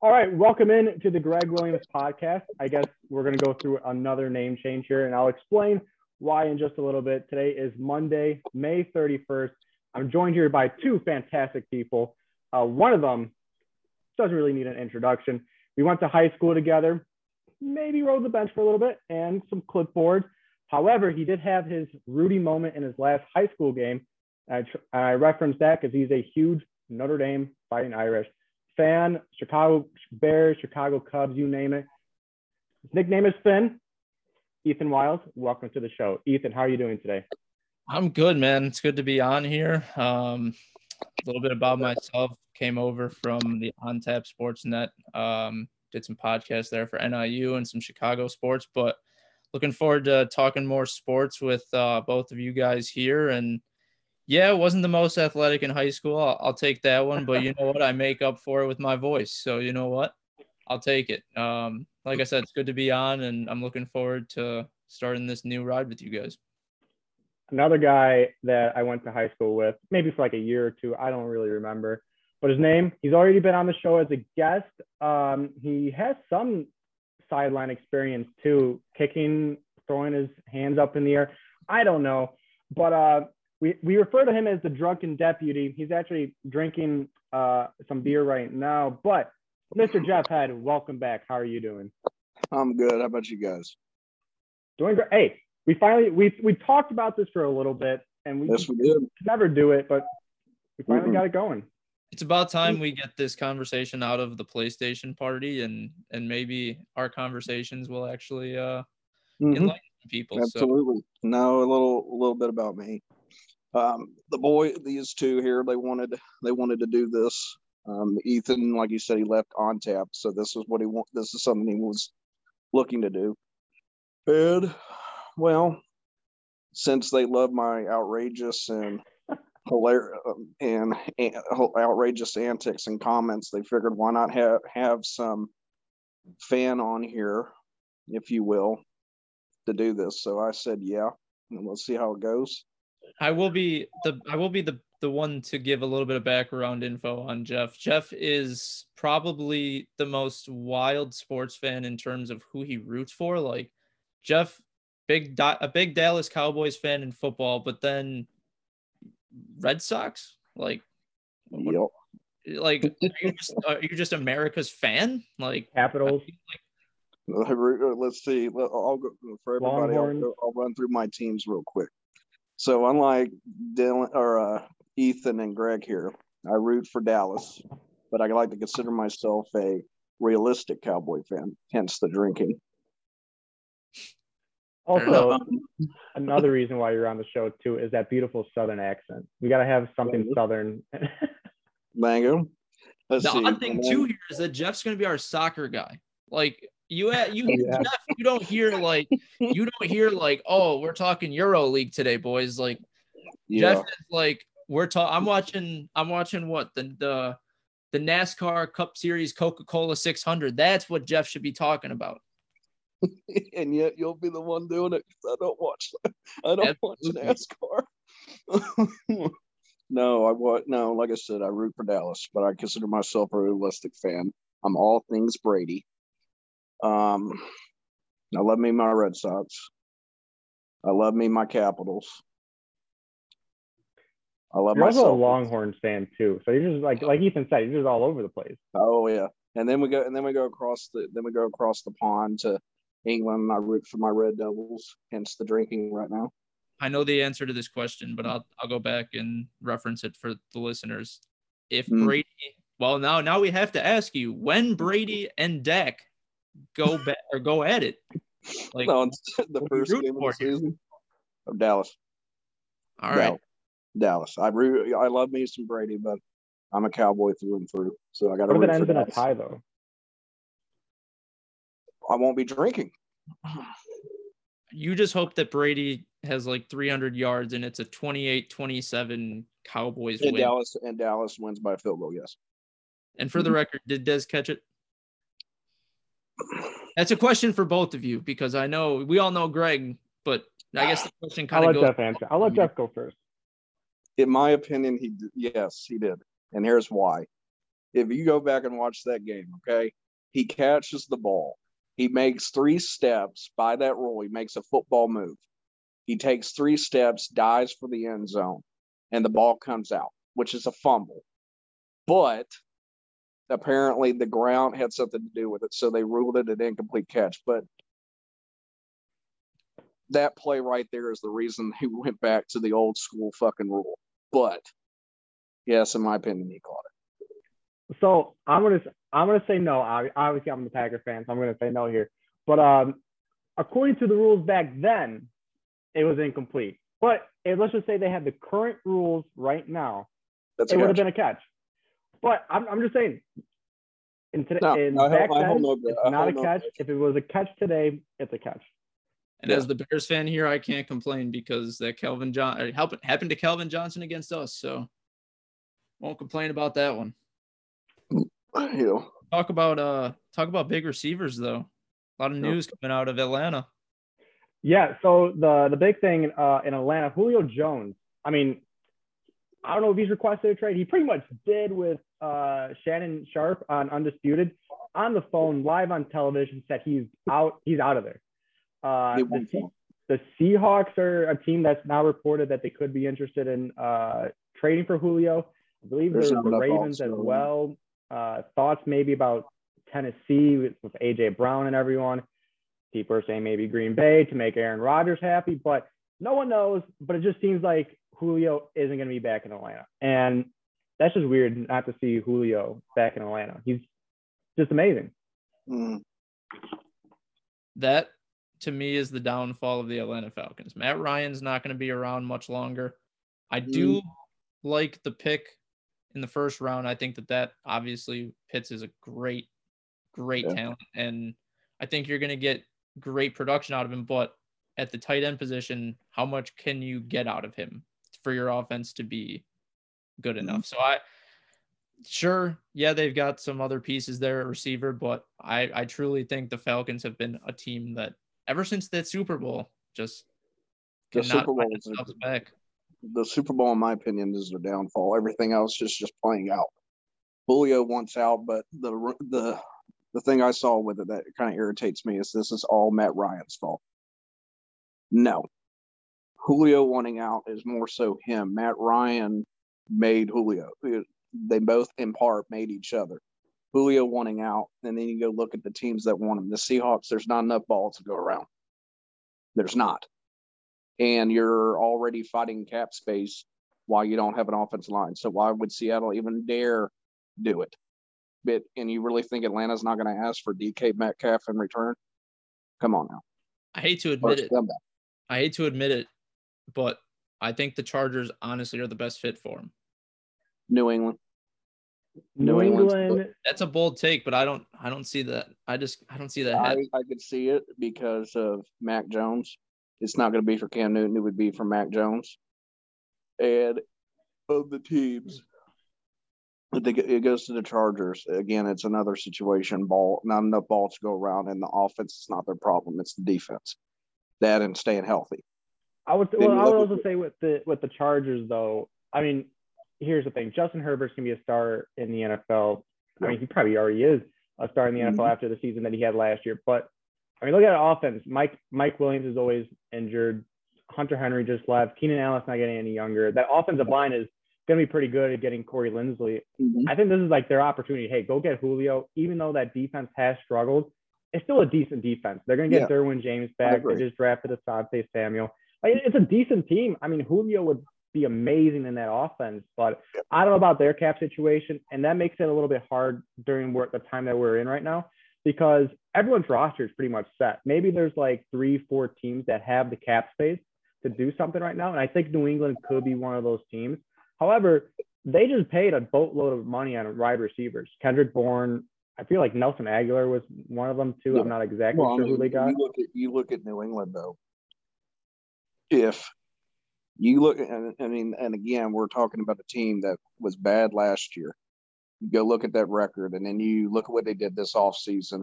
All right, welcome in to the Greg Williams podcast. I guess we're going to go through another name change here, and I'll explain why in just a little bit. Today is Monday, May 31st. I'm joined here by two fantastic people. One of them doesn't really need an introduction. We went to high school together, maybe rode the bench for a little bit and some clipboards. However, he did have his Rudy moment in his last high school game. I referenced that because he's a huge Notre Dame Fighting Irish fan, Chicago Bears, Chicago Cubs, you name it. His nickname is Finn. Ethan Wiles, welcome to the show. Ethan, how are you doing today? I'm good, man. It's good to be on here. A little bit about myself. Came over from the On Tap Sportsnet. Did some podcasts there for NIU and some Chicago sports, but looking forward to talking more sports with both of you guys here. And yeah, wasn't the most athletic in high school. I'll take that one, but you know what? I make up for it with my voice. So you know what? I'll take it. Like I said, it's good to be on, and I'm looking forward to starting this new ride with you guys. Another guy that I went to high school with, maybe for like a year or two, I don't really remember, but his name, he's already been on the show as a guest. He has some sideline experience too, kicking, throwing his hands up in the air. I don't know, but we refer to him as the drunken deputy. He's actually drinking some beer right now, but Mr. Jeff Head, welcome back. How are you doing? I'm good. How about you guys? Doing great. Hey, we finally, we talked about this for a little bit, and we never do it, but we finally got it going. It's about time we get this conversation out of the PlayStation party, and maybe our conversations will actually enlighten people. Absolutely. So. Now a little bit about me. These two here, they wanted to do this. Ethan, like you said, he left On Tap, so this is what he want. This is something he was looking to do. And well, since they love my outrageous and hilarious and outrageous antics and comments, they figured why not have some fan on here, if you will, to do this. So I said, yeah, and let's see how it goes. I will be the one to give a little bit of background info on Jeff. Jeff is probably the most wild sports fan in terms of who he roots for. Like Jeff, a big Dallas Cowboys fan in football, but then Red Sox. Like, yep. Like are you just America's fan? Like Capitals. Let's see. I'll go for everybody. I'll run through my teams real quick. So unlike Dylan or Ethan and Greg here, I root for Dallas, but I like to consider myself a realistic Cowboy fan, hence the drinking. Also, another reason why you're on the show, too, is that beautiful Southern accent. We got to have something Southern. Mango. Let's see. Odd thing, too, here is that Jeff's going to be our soccer guy. Like, you don't hear like oh, we're talking Euro League today, boys. Like yeah. Jeff is like I'm watching what the NASCAR Cup Series Coca-Cola 600. That's what Jeff should be talking about. And yet you'll be the one doing it because I don't watch NASCAR. No, like I said, I root for Dallas, but I consider myself a realistic fan. I'm all things Brady. I love me my Red Sox. I love me my Capitals. I love myself. You're also a Longhorn fan too, so you're just like Ethan said, you're just all over the place. Oh yeah, and then we go across the pond to England. I root for my Red Devils, hence the drinking right now. I know the answer to this question, but I'll go back and reference it for the listeners. If Brady, well now we have to ask you when Brady and Dak. Go back or go at it. Like no, the first game of the season of Dallas. All right, Dallas. I love me some Brady, but I'm a Cowboy through and through. So I got to. What if it ends in a tie, though? I won't be drinking. You just hope that Brady has like 300 yards and it's a 28-27 Cowboys win. Dallas wins by a field goal. Yes. And for the record, did Dez catch it? That's a question for both of you because I know we all know Greg But I guess the question kind of goes. Jeff answer. I'll let Jeff go first. In my opinion, he did. And here's why. If you go back and watch that game, okay, he catches the ball. He makes 3 steps. By that rule, he makes a football move. He takes 3 steps, dives for the end zone, and the ball comes out, which is a fumble. But apparently the ground had something to do with it, so they ruled it an incomplete catch. But that play right there is the reason he went back to the old school fucking rule. But, yes, in my opinion, he caught it. So I'm gonna say no. Obviously, I'm a Packer fan, so I'm going to say no here. But according to the rules back then, it was incomplete. But let's just say they had the current rules right now. It would have been a catch. But I'm just saying, it's not a catch. If it was a catch today, it's a catch. And as the Bears fan here, I can't complain because that happened to Calvin Johnson against us. So won't complain about that one. Ew. Talk about big receivers, though. A lot of news coming out of Atlanta. Yeah, so the big thing in Atlanta, Julio Jones. I mean, I don't know if he's requested a trade. He pretty much did with Shannon Sharpe on Undisputed on the phone, live on television, said he's out. He's out of there. The Seahawks are a team that's now reported that they could be interested in trading for Julio. I believe there's the Ravens as well. Thoughts maybe about Tennessee with A.J. Brown and everyone. People are saying maybe Green Bay to make Aaron Rodgers happy, but no one knows. But it just seems like Julio isn't going to be back in Atlanta. And that's just weird not to see Julio back in Atlanta. He's just amazing. Mm. That, to me, is the downfall of the Atlanta Falcons. Matt Ryan's not going to be around much longer. I do like the pick in the first round. I think that obviously Pitts is a great, great talent. And I think you're going to get great production out of him, but at the tight end position, how much can you get out of him for your offense to be good enough? So they've got some other pieces there at receiver, but I truly think the Falcons have been a team that ever since that Super Bowl just cannot find themselves back. The Super Bowl, in my opinion, is their downfall. Everything else is just playing out. Julio wants out, but the thing I saw with it that kind of irritates me is this is all Matt Ryan's fault. No. Julio wanting out is more so him. Matt Ryan made Julio. They both, in part, made each other. Julio wanting out, and then you go look at the teams that want him. The Seahawks, there's not enough balls to go around. There's not. And you're already fighting cap space while you don't have an offensive line. So why would Seattle even dare do it? But, and you really think Atlanta's not going to ask for DK Metcalf in return? Come on now. I hate to admit it, but I think the Chargers honestly are the best fit for him. New England. That's a bold take, but I don't see that. I don't see that. I could see it because of Mac Jones. It's not going to be for Cam Newton. It would be for Mac Jones. And of the teams, it goes to the Chargers. Again, it's another situation. Not enough ball to go around, and the offense is not their problem. It's the defense. That and staying healthy. I would also say with the Chargers, though, I mean, here's the thing. Justin Herbert's going to be a star in the NFL. I mean, he probably already is a star in the NFL after the season that he had last year. But, I mean, look at offense. Mike Williams is always injured. Hunter Henry just left. Keenan Allen's not getting any younger. That offensive line is going to be pretty good at getting Corey Linsley. Mm-hmm. I think this is like their opportunity. Hey, go get Julio. Even though that defense has struggled, it's still a decent defense. They're going to get Derwin James back. They just drafted Asante Samuel. Like, it's a decent team. I mean, Julio would be amazing in that offense, but I don't know about their cap situation. And that makes it a little bit hard during the time that we're in right now, because everyone's roster is pretty much set. Maybe there's like 3-4 teams that have the cap space to do something right now. And I think New England could be one of those teams. However, they just paid a boatload of money on wide receivers. Kendrick Bourne, I feel like Nelson Aguilar was one of them too. Yeah. I'm not exactly sure who they got. You look at New England, though. If you look – I mean, and again, we're talking about a team that was bad last year. You go look at that record, and then you look at what they did this offseason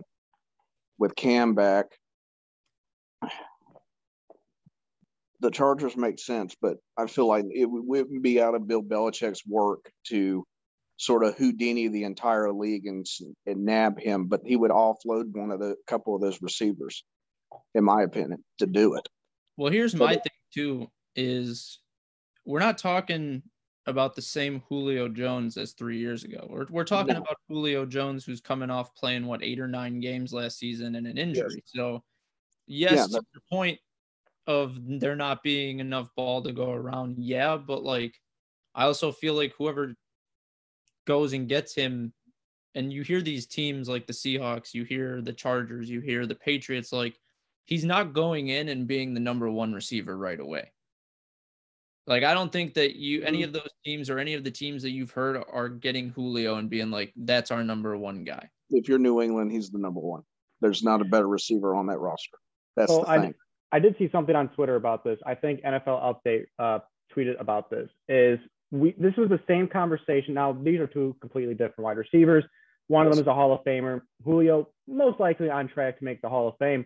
with Cam back. the Chargers make sense, but I feel like it wouldn't be out of Bill Belichick's work to sort of Houdini the entire league and nab him, but he would offload a couple of those receivers, in my opinion, to do it. Well, here's my thing too, is we're not talking about the same Julio Jones as 3 years ago. We're talking about Julio Jones, who's coming off playing 8 or 9 games last season and an injury. Yes. So to the point of there not being enough ball to go around. Yeah. But I also feel like whoever goes and gets him, and you hear these teams like the Seahawks, you hear the Chargers, you hear the Patriots, he's not going in and being the number one receiver right away. I don't think that any of those teams or any of the teams that you've heard are getting Julio and being that's our number one guy. If you're New England, he's the number one. There's not a better receiver on that roster. That's the thing. I did see something on Twitter about this. I think NFL Update tweeted about this. This was the same conversation. Now, these are two completely different wide receivers. One of them is a Hall of Famer. Julio, most likely on track to make the Hall of Fame.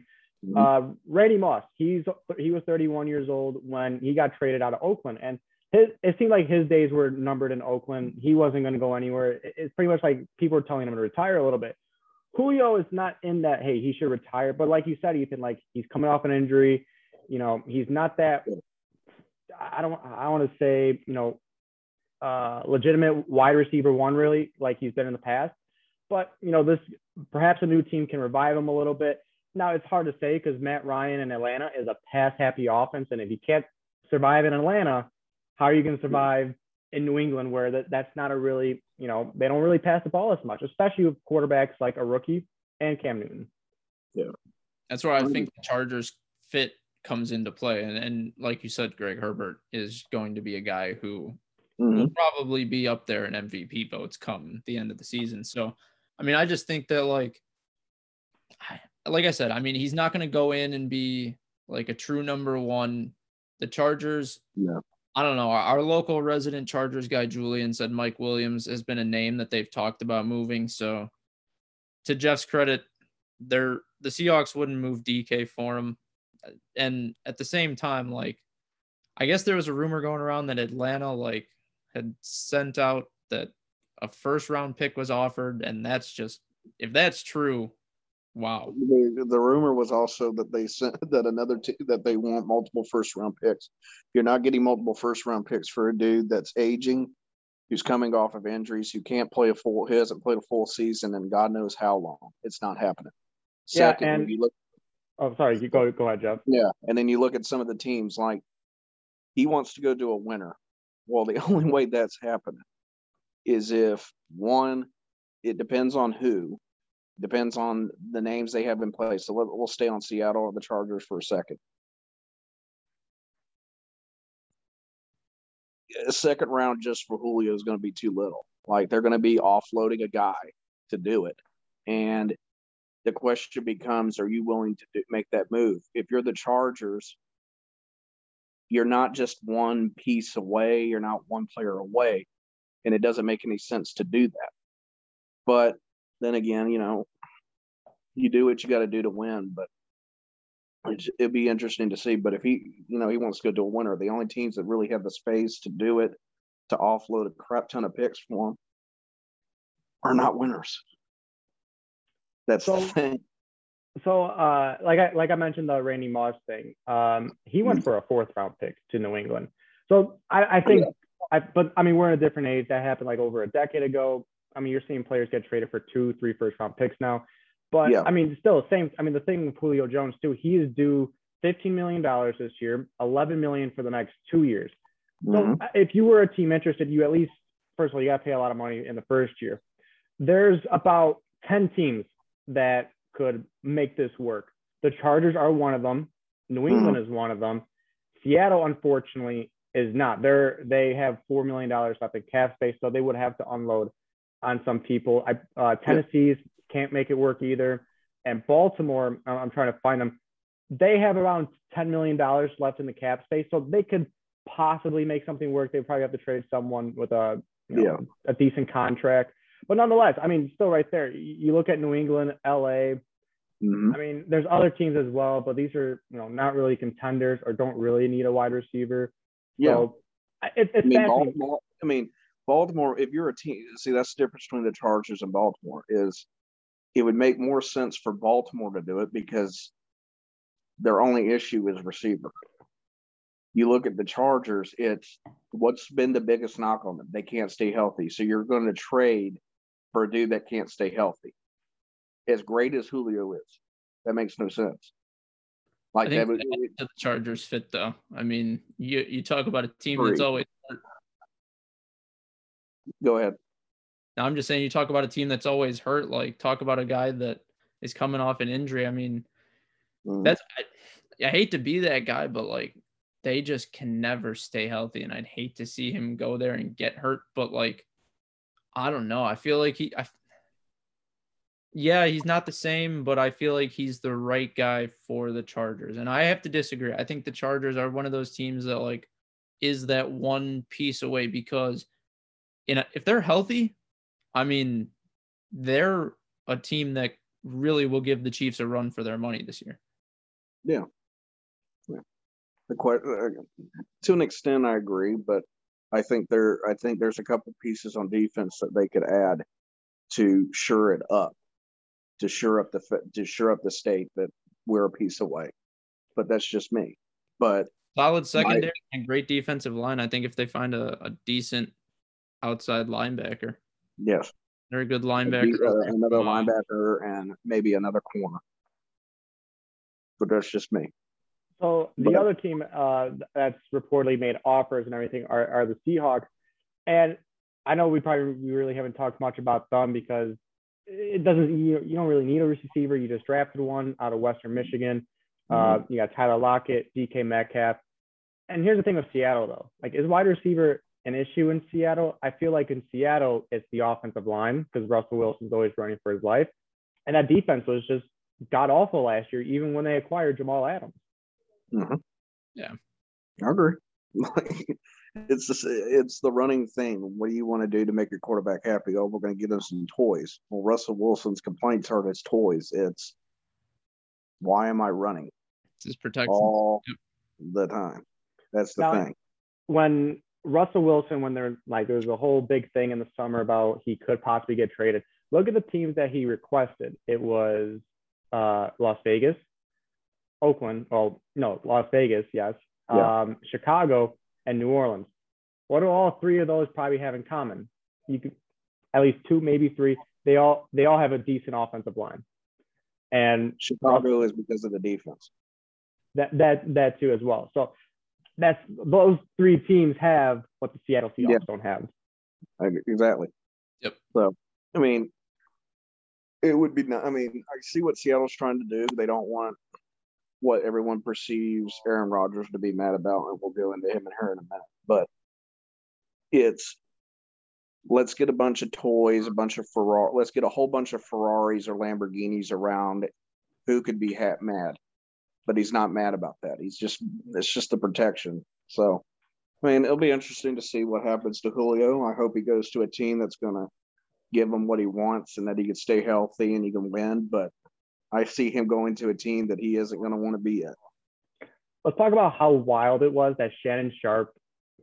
Randy Moss, he was 31 years old when he got traded out of Oakland, and it seemed like his days were numbered in Oakland. He wasn't going to go anywhere. It's pretty much people were telling him to retire a little bit. Julio is not in that, hey, he should retire. But like you said, Ethan, he's coming off an injury. He's not that, I want to say, legitimate wide receiver one, really, like he's been in the past. But, this, perhaps a new team can revive him a little bit. Now, it's hard to say because Matt Ryan in Atlanta is a pass-happy offense, and if you can't survive in Atlanta, how are you going to survive in New England, where that's not a really, they don't really pass the ball as much, especially with quarterbacks like a rookie and Cam Newton. Yeah, that's where I think the Chargers fit comes into play, and like you said, Greg, Herbert is going to be a guy who will probably be up there in MVP votes come the end of the season. So, I just think that like I said, he's not going to go in and be a true number one. The Chargers, I don't know. Our local resident Chargers guy, Julian, said Mike Williams has been a name that they've talked about moving. So to Jeff's credit, the Seahawks wouldn't move DK for him. And at the same time, I guess there was a rumor going around that Atlanta, had sent out that a first-round pick was offered, and that's just – if that's true – wow. The rumor was also that they sent that that they want multiple first round picks. You're not getting multiple first round picks for a dude that's aging, who's coming off of injuries, who can't play who hasn't played a full season and God knows how long. It's not happening. Second, yeah, and you look. Oh, sorry. You go ahead, Jeff. Yeah, and then you look at some of the teams he wants to go to a winner. Well, the only way that's happening is if one, it depends on who. Depends on the names they have in place. So we'll stay on Seattle or the Chargers for a second. A second round just for Julio is going to be too little. They're going to be offloading a guy to do it. And the question becomes, are you willing to make that move? If you're the Chargers, you're not just one piece away. You're not one player away. And it doesn't make any sense to do that. But then again, you do what you got to do to win, but it'd be interesting to see. But if he, he wants to go to a winner, the only teams that really have the space to do it, to offload a crap ton of picks for him, are not winners. That's the thing. So, like I mentioned, the Randy Moss thing, he went for a 4th round pick to New England. So I think, but we're in a different age. That happened over a decade ago. You're seeing players get traded for 2-3 first-round picks now. But, still the same. The thing with Julio Jones, too, he is due $15 million this year, $11 million for the next 2 years. Mm-hmm. So if you were a team interested, you at least, first of all, you got to pay a lot of money in the first year. There's about 10 teams that could make this work. The Chargers are one of them. New England is one of them. Seattle, unfortunately, is not. They have $4 million left in cap space, so they would have to unload on some people. Tennessee's can't make it work either. And Baltimore, I'm trying to find them. They have around $10 million left in the cap space. So they could possibly make something work. They probably have to trade someone with a decent contract, but nonetheless, still right there. You look at New England, LA, Mm-hmm. I mean, there's other teams as well, but these are, you know, not really contenders or don't really need a wide receiver. Yeah. So it's Baltimore, if you're a team, see, that's the difference between the Chargers and Baltimore, is it would make more sense for Baltimore to do it because their only issue is receiver. You look at the Chargers, it's what's been the biggest knock on them? They can't stay healthy. So you're going to trade for a dude that can't stay healthy. As great as Julio is, that makes no sense. Like, I think the Chargers fit, though. I mean, you talk about a team that's always hurt. Go ahead. Now, I'm just saying, you talk about a team that's always hurt. Like, talk about a guy that is coming off an injury. I mean, that's I hate to be that guy, but like, they just can never stay healthy, and I'd hate to see him go there and get hurt. But like, I don't know. I feel like he's not the same, but I feel like he's the right guy for the Chargers. And I have to disagree. I think the Chargers are one of those teams that like is that one piece away, because if they're healthy, I mean, they're a team that really will give the Chiefs a run for their money this year. Yeah. To an extent, I agree, but I think there's a couple pieces on defense that they could add to shore it up, to shore up the state that we're a piece away. But that's just me. But solid secondary and great defensive line. I think if they find a decent outside linebacker, yes, they're a good linebacker, another linebacker, and maybe another corner. But that's just me. So the other team that's reportedly made offers and everything are the Seahawks. And I know we really haven't talked much about them because it doesn't, you don't really need a receiver. You just drafted one out of Western Michigan. Mm-hmm. You got Tyler Lockett, DK Metcalf. And here's the thing with Seattle, though. Like, is wide receiver an issue in Seattle? I feel like in Seattle, it's the offensive line because Russell Wilson's always running for his life. And that defense was just god-awful last year, even when they acquired Jamal Adams. Mm-hmm. Yeah, I agree. It's the running thing. What do you want to do to make your quarterback happy? Oh, we're going to give him some toys. Well, Russell Wilson's complaints aren't his toys. It's, why am I running? It's his protection all the time. That's the thing. When Russell Wilson, there was a whole big thing in the summer about he could possibly get traded. Look at the teams that he requested. It was Las Vegas. Oakland, Las Vegas, yes. Yeah. Chicago and New Orleans. What do all three of those probably have in common? You could, at least two, maybe three. They all have a decent offensive line. And Chicago is because of the defense. That too as well. So those three teams have what the Seattle Seahawks don't have. Exactly. Yep. So I mean, it would be. I mean, I see what Seattle's trying to do. They don't want what everyone perceives Aaron Rodgers to be mad about, and we'll go into him and her in a minute. But it's, let's get a bunch of toys, let's get a whole bunch of Ferraris or Lamborghinis around. Who could be mad? But he's not mad about that. It's just the protection. So, I mean, it'll be interesting to see what happens to Julio. I hope he goes to a team that's going to give him what he wants and that he can stay healthy and he can win. But I see him going to a team that he isn't going to want to be at. Let's talk about how wild it was that Shannon Sharpe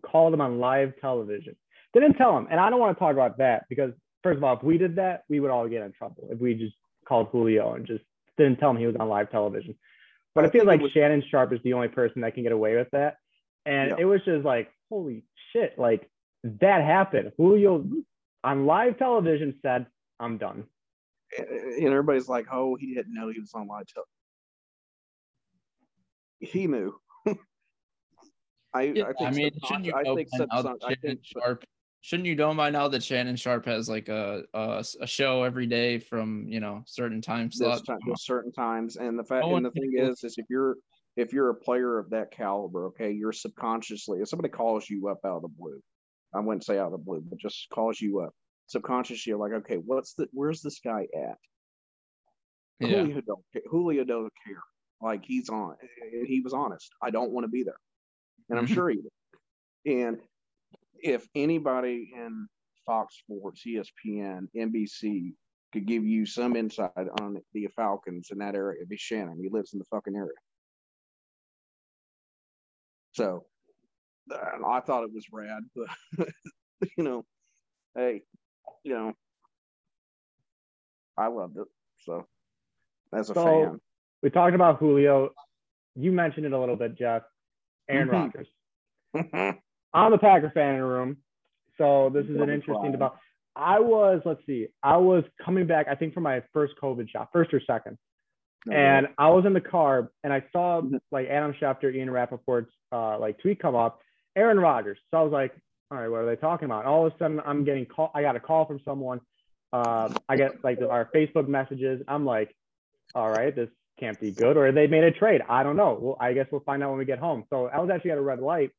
called him on live television. Didn't tell him. And I don't want to talk about that because, first of all, if we did that, we would all get in trouble if we just called Julio and just didn't tell him he was on live television. But I feel like Shannon Sharpe is the only person that can get away with that. And it was just like, holy shit, like that happened. Julio on live television said, I'm done. And everybody's like, oh, he didn't know he was on live television. He knew. Shouldn't you know by now that Shannon Sharpe has like a show every day from, you know, certain time slots? Certain times. And the thing is if you're a player of that caliber, okay, you're subconsciously, if somebody calls you up out of the blue, I wouldn't say out of the blue, but just calls you up, subconsciously you're like, okay, where's this guy at? Yeah. Julio don't care. Like, he was honest. I don't want to be there. And I'm sure he did. And if anybody in Fox Sports, ESPN, NBC, could give you some insight on the Falcons in that area. It'd be Shannon. He lives in the fucking area. So I thought it was rad, but, you know, hey, you know, I loved it. So as a fan. We talked about Julio. You mentioned it a little bit, Jeff. Aaron Rodgers. I'm a Packer fan in the room. So this is an interesting debate. I was coming back, I think, from my first COVID shot, first or second. And I was in the car and I saw like Adam Schefter, Ian Rappaport's like tweet come up, Aaron Rodgers. So I was like, all right, what are they talking about? And all of a sudden I'm getting call. I got a call from someone. I get like our Facebook messages. I'm like, all right, this can't be good. Or they made a trade. I don't know. Well, I guess we'll find out when we get home. So I was actually at a red light.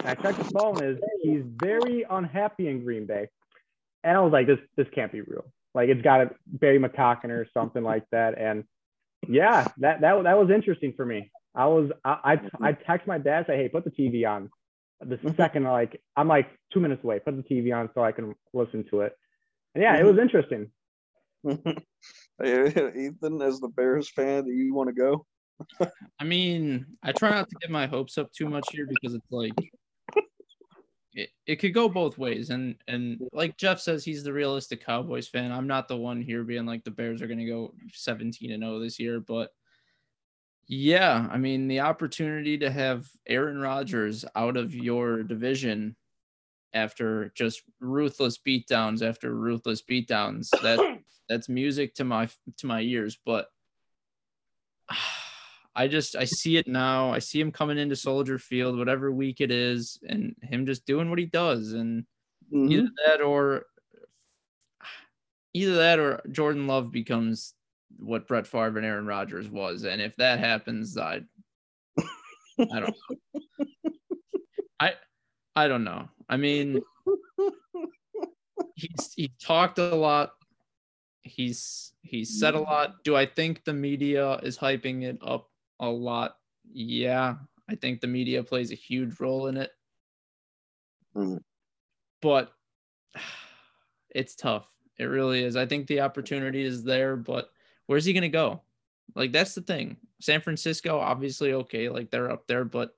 And I checked his phone. He's very unhappy in Green Bay. And I was like, this can't be real. Like, it's got to Barry McCocken or something like that. And yeah, that was interesting for me. I text my dad, say, hey, put the TV on. The second, like, I'm like 2 minutes away, put the TV on so I can listen to it. And yeah, it was interesting. Ethan, as the Bears fan, do you want to go? I mean, I try not to get my hopes up too much here because it's like it could go both ways. And like Jeff says, he's the realistic Cowboys fan. I'm not the one here being like the Bears are going to go 17-0 this year. But yeah, I mean, the opportunity to have Aaron Rodgers out of your division after just ruthless beatdowns after ruthless beatdowns, that's music to my ears. But I see it now. I see him coming into Soldier Field, whatever week it is, and him just doing what he does. And either that or Jordan Love becomes what Brett Favre and Aaron Rodgers was. And if that happens, I don't know. I don't know. I mean, he talked a lot. He said a lot. Do I think the media is hyping it up a lot? Yeah, I think the media plays a huge role in it. But it's tough. It really is. I think the opportunity is there, but where's he going to go? Like, that's the thing. San Francisco, obviously, okay, like they're up there, but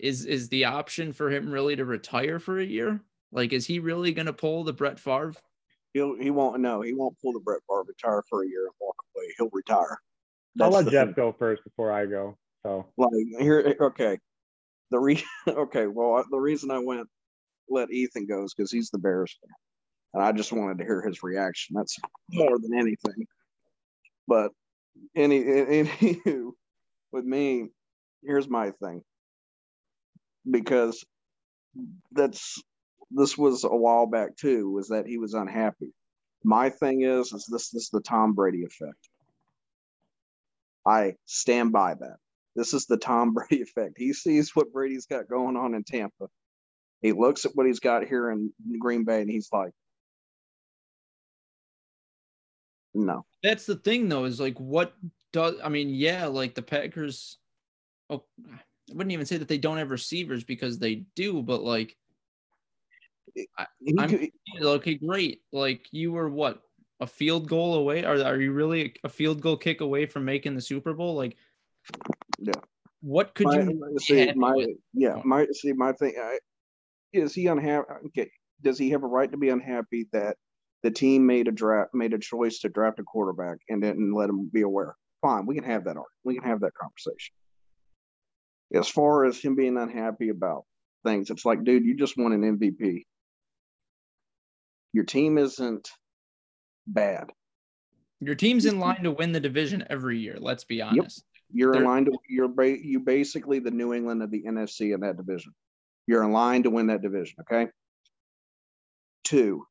is the option for him really to retire for a year? Like, is he really going to pull the Brett Favre? He won't pull the Brett Favre, retire for a year and walk away. He'll retire. I'll let Jeff go first before I go. So, like, here, okay. The reason I let Ethan go is because he's the Bears fan. And I just wanted to hear his reaction. That's more than anything. But, anywho, with me, here's my thing. Because this was a while back too, was that he was unhappy. My thing is this is the Tom Brady effect. I stand by that. This is the Tom Brady effect. He sees what Brady's got going on in Tampa. He looks at what he's got here in Green Bay, and he's like, no. That's the thing, though, is like, like the Packers, I wouldn't even say that they don't have receivers because they do, but like, okay, great. Like, you were what, a field goal away? Are you really a field goal kick away from making the Super Bowl? Like, yeah. What could my thing is, he unhappy? Okay, does he have a right to be unhappy that the team made a choice to draft a quarterback and didn't let him be aware? Fine, we can have that argument. We can have that conversation. As far as him being unhappy about things, it's like, dude, you just won an MVP. Your team isn't bad. Your team's in line to win the division every year. Let's be honest. Yep. They're in line to you basically the New England of the NFC in that division. You're in line to win that division. Okay. 2.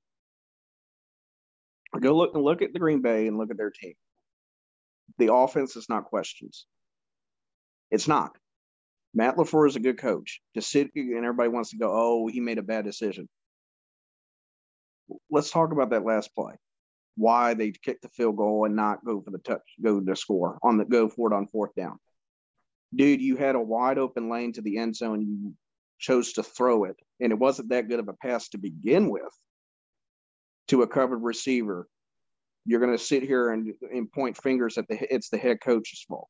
Go look at the Green Bay and look at their team. The offense is not questions. It's not. Matt LaFleur is a good coach. Just sit and everybody wants to go, oh, he made a bad decision. Let's talk about that last play. Why they kicked the field goal and not go for the touch, go to score on the go for it on 4th down. Dude, you had a wide open lane to the end zone. You chose to throw it, and it wasn't that good of a pass to begin with to a covered receiver you're going to sit here and point fingers at it's the head coach's fault.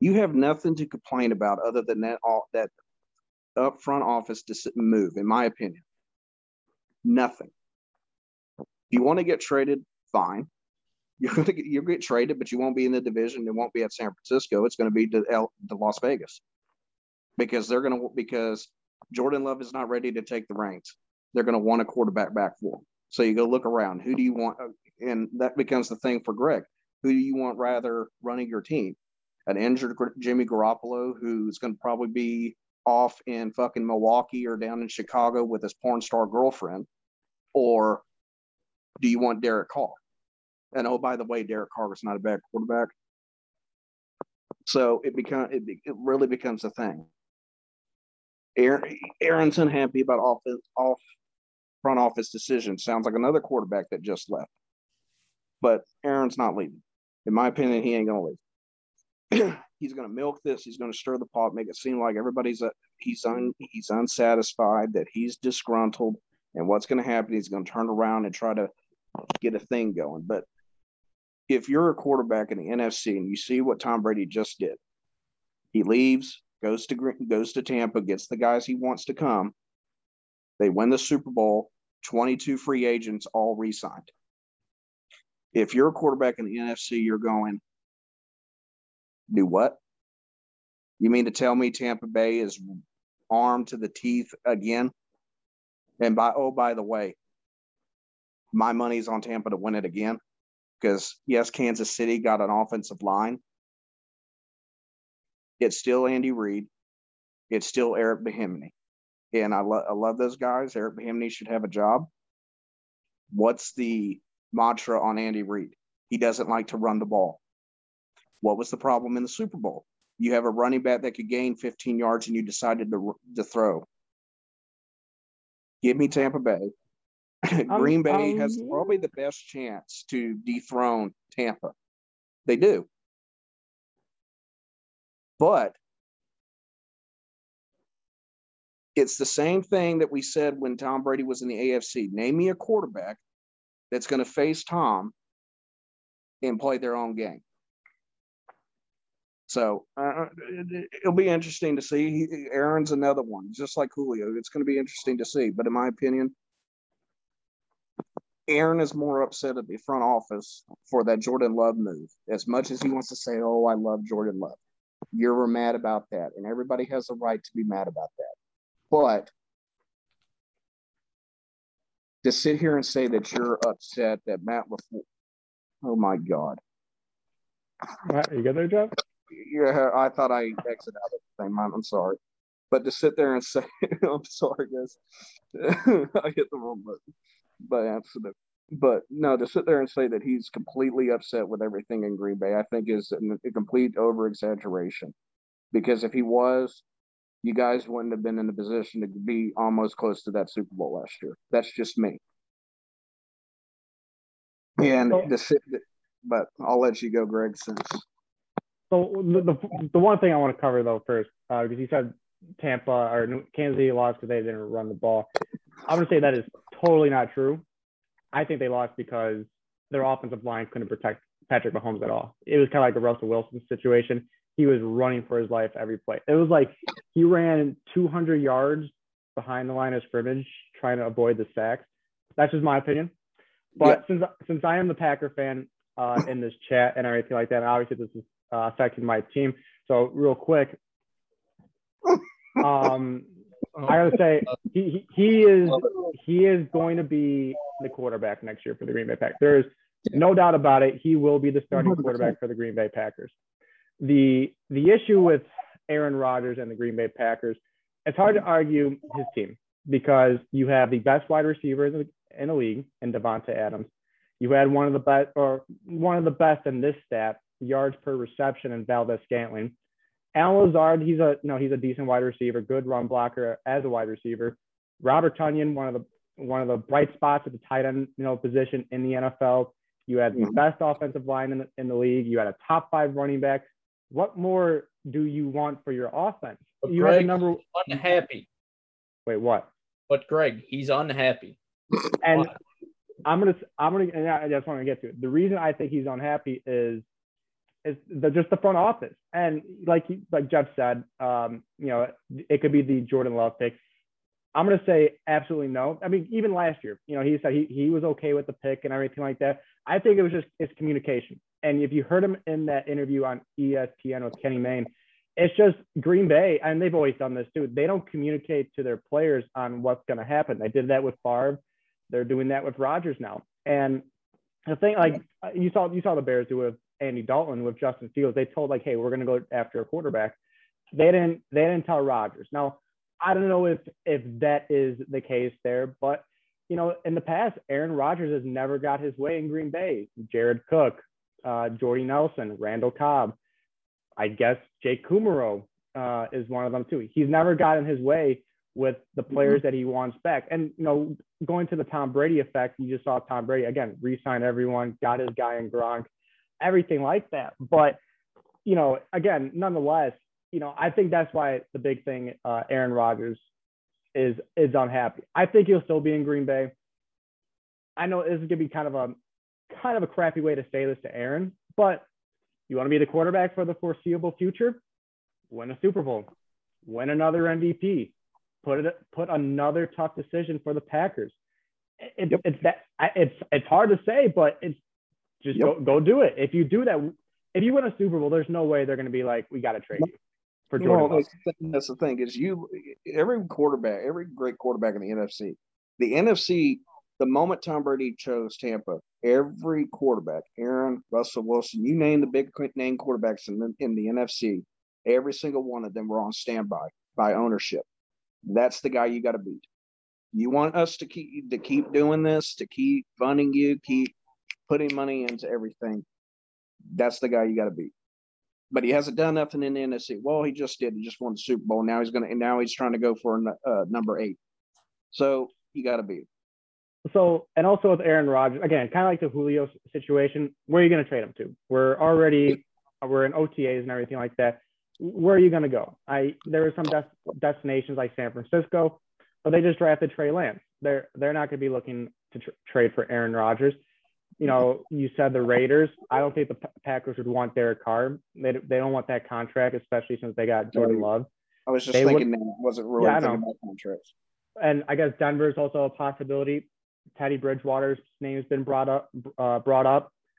You have nothing to complain about other than that up front office move, in my opinion. Nothing. If you want to get traded, fine. You'll get traded, but you won't be in the division. It won't be at San Francisco. It's going to be to Las Vegas because Jordan Love is not ready to take the reins. They're going to want a quarterback back for him. So you go look around. Who do you want? And that becomes the thing for Greg. Who do you want rather running your team? An injured Jimmy Garoppolo, who's going to probably be off in fucking Milwaukee or down in Chicago with his porn star girlfriend? Or do you want Derek Carr? And oh, by the way, Derek Carr is not a bad quarterback. So it really becomes a thing. Aaron's unhappy about front office decisions. Sounds like another quarterback that just left. But Aaron's not leaving. In my opinion, he ain't going to leave. He's going to milk this. He's going to stir the pot, make it seem like everybody's he's unsatisfied, that he's disgruntled, and what's going to happen? He's going to turn around and try to get a thing going. But if you're a quarterback in the NFC and you see what Tom Brady just did, he leaves, goes to Tampa, gets the guys he wants to come. They win the Super Bowl. 22 free agents all re-signed. If you're a quarterback in the NFC, you're going, do what? You mean to tell me Tampa Bay is armed to the teeth again? And by the way, my money's on Tampa to win it again. Because, yes, Kansas City got an offensive line. It's still Andy Reid. It's still Eric Bieniemy. And I love those guys. Eric Bieniemy should have a job. What's the mantra on Andy Reid? He doesn't like to run the ball. What was the problem in the Super Bowl? You have a running back that could gain 15 yards and you decided to throw. Give me Tampa Bay. Green Bay has probably the best chance to dethrone Tampa. They do. But it's the same thing that we said when Tom Brady was in the AFC. Name me a quarterback that's going to face Tom and play their own game. So it'll be interesting to see. Aaron's another one, just like Julio. It's going to be interesting to see. But in my opinion, Aaron is more upset at the front office for that Jordan Love move. As much as he wants to say, oh, I love Jordan Love. You were mad about that. And everybody has a right to be mad about that. But to sit here and say that you're upset that Matt LaFleur, oh, my God. Matt, you got there, Jeff? Yeah, I thought I exited out of the thing. I'm sorry. But to sit there and say, I'm sorry, guys. I hit the wrong button by accident. But no, to sit there and say that he's completely upset with everything in Green Bay, I think is a complete over-exaggeration. Because if he was, you guys wouldn't have been in the position to be almost close to that Super Bowl last year. That's just me. And but I'll let you go, Greg, since... So the one thing I want to cover, though, first, because you said Tampa or Kansas City lost because they didn't run the ball. I'm going to say that is totally not true. I think they lost because their offensive line couldn't protect Patrick Mahomes at all. It was kind of like a Russell Wilson situation. He was running for his life every play. It was like he ran 200 yards behind the line of scrimmage trying to avoid the sacks. That's just my opinion. But yeah. Since I am the Packer fan in this chat and everything like that, and obviously this is affecting my team. So real quick, I gotta say he is going to be the quarterback next year for the Green Bay Packers. There is no doubt about it. He will be the starting quarterback for the Green Bay Packers. The issue with Aaron Rodgers and the Green Bay Packers, it's hard to argue his team because you have the best wide receiver in the league in Devonta Adams. You had one of the best in this stat. Yards per reception and Valdez-Scantling. Alan Lazard, he's a decent wide receiver, good run blocker as a wide receiver. Robert Tonyan, one of the bright spots at the tight end position in the NFL. You had the best offensive line in the league. You had a top five running back. What more do you want for your offense? But you had a number unhappy. Wait, what? But Greg, he's unhappy. And And I just want to get to it. The reason I think he's unhappy is just the front office. And like Jeff said, it could be the Jordan Love pick. I'm going to say absolutely no. I mean, even last year, he said he was okay with the pick and everything like that. I think it was just his communication. And if you heard him in that interview on ESPN with Kenny Mayne, it's just Green Bay, and they've always done this too. They don't communicate to their players on what's going to happen. They did that with Favre. They're doing that with Rodgers now. And the thing, like you saw the Bears do with Andy Dalton, with Justin Fields. They told hey, we're going to go after a quarterback. They didn't tell Rodgers. Now, I don't know if that is the case there, but in the past, Aaron Rodgers has never got his way in Green Bay. Jared Cook, Jordy Nelson, Randall Cobb, I guess Jake Kumaro is one of them too. He's never gotten his way with the players that he wants back. And going to the Tom Brady effect, you just saw Tom Brady again re-sign everyone, got his guy in Gronk, everything like that. But again, nonetheless, I think that's why the big thing, Aaron Rodgers is unhappy. I think he'll still be in Green Bay. I know this is gonna be kind of a crappy way to say this to Aaron, but you want to be the quarterback for the foreseeable future? Win a Super Bowl, win another MVP, put another tough decision for the Packers. It's hard to say, but it's just go do it. If you do that, if you win a Super Bowl, there's no way they're going to be we got to trade you for Jordan. That's the thing is every great quarterback in the NFC, the moment Tom Brady chose Tampa, every quarterback, Aaron, Russell Wilson, you name the big name quarterbacks in the NFC, every single one of them were on standby by ownership. That's the guy you got to beat. You want us to keep doing this, to keep funding you, keep putting money into everything. That's the guy you got to beat. But he hasn't done nothing in the NFC. Well, he just did. He just won the Super Bowl. Now he's trying to go for number 8. So you got to beat him. So, and also with Aaron Rodgers, again, kind of like the Julio situation, where are you going to trade him to? We're in OTAs and everything like that. Where are you going to go? There were some destinations like San Francisco, but they just drafted Trey Lance. They're not going to be looking to trade for Aaron Rodgers. You said the Raiders. I don't think the Packers would want Derek Carr. They don't want that contract, especially since they got Jordan Love. I was just thinking that wasn't really about contracts. And I guess Denver is also a possibility. Teddy Bridgewater's name has been brought up.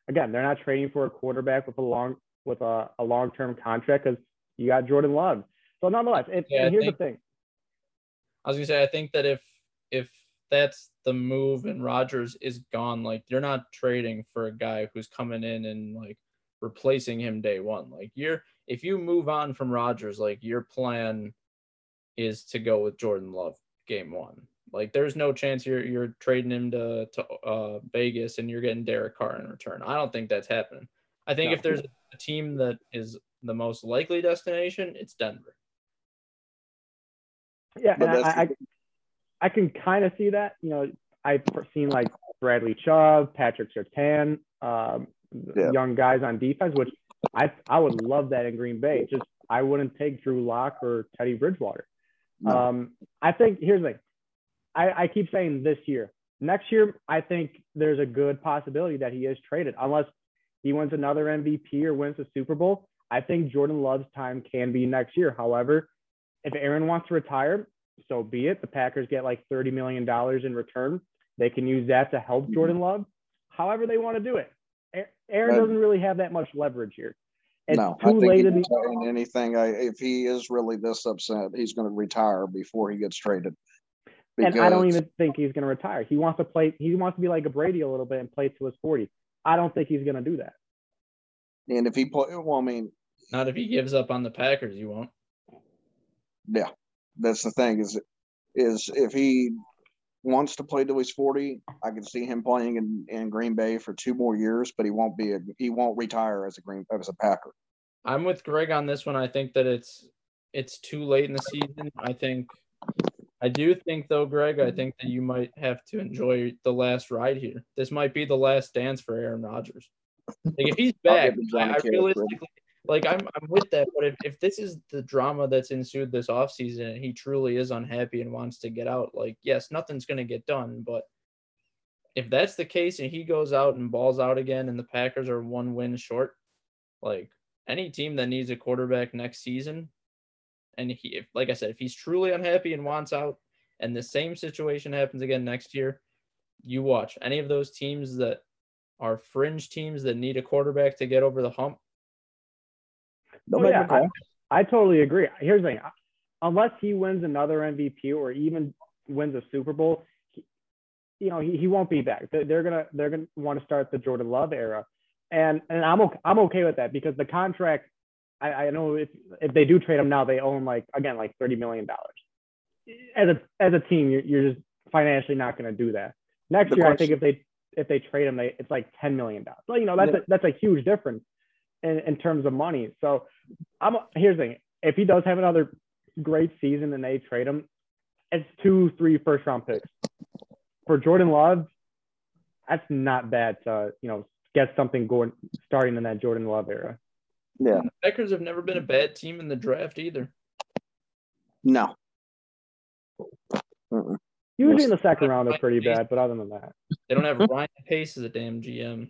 Again, they're not trading for a quarterback with a long-term contract because you got Jordan Love. So nonetheless, the thing. I was gonna say, I think that if that's the move and Rodgers is gone, you're not trading for a guy who's coming in and replacing him day one. If you move on from Rodgers, your plan is to go with Jordan Love game one. There's no chance you're trading him to Vegas and you're getting Derek Carr in return. I don't think that's happening. I think if there's a team that is the most likely destination, it's Denver. Yeah, and I can kind of see that. I've seen Bradley Chubb, Patrick Surtain, young guys on defense, which I would love that in Green Bay. Just I wouldn't take Drew Lock or Teddy Bridgewater. No. I think here's the thing. I keep saying this year. Next year, I think there's a good possibility that he is traded, unless he wins another MVP or wins the Super Bowl. I think Jordan Love's time can be next year. However, if Aaron wants to retire, so be it. The Packers get $30 million in return. They can use that to help Jordan Love, however they want to do it. Aaron doesn't really have that much leverage here. It's too late in anything. If he is really this upset, he's going to retire before he gets traded. Because... And I don't even think he's going to retire. He wants to play. He wants to be like a Brady a little bit and play till his 40. I don't think he's going to do that. And if he play, not if he gives up on the Packers, you won't. Yeah, that's the thing. Is if he wants to play till he's 40, I can see him playing in Green Bay for 2 more years, but he won't retire as a Packer. I'm with Greg on this one. I think that it's too late in the season. I do think, though, Greg, I think that you might have to enjoy the last ride here. This might be the last dance for Aaron Rodgers. If he's back, I realistically, I'm with that. But if this is the drama that's ensued this offseason and he truly is unhappy and wants to get out, yes, nothing's going to get done. But if that's the case and he goes out and balls out again and the Packers are one win short, like any team that needs a quarterback next season, and if he's truly unhappy and wants out and the same situation happens again next year, you watch any of those teams that are fringe teams that need a quarterback to get over the hump. I totally agree. Here's the thing. Unless he wins another MVP or even wins a Super Bowl, he won't be back. They're gonna want to start the Jordan Love era, and I'm okay with that because the contract. I know if they do trade him now, they own like $30 million. As a team, you're just financially not going to do that. Next year, I think if they trade him, it's like $10 million. Like, that's a huge difference in terms of money. So here's the thing: if he does have another great season and they trade him, it's 2-3 first round picks for Jordan Love. That's not bad to get something going starting in that Jordan Love era. Yeah, the Packers have never been a bad team in the draft either. No. Uh-uh. Usually in the second round are pretty bad, but other than that, they don't have Ryan Pace as a damn GM.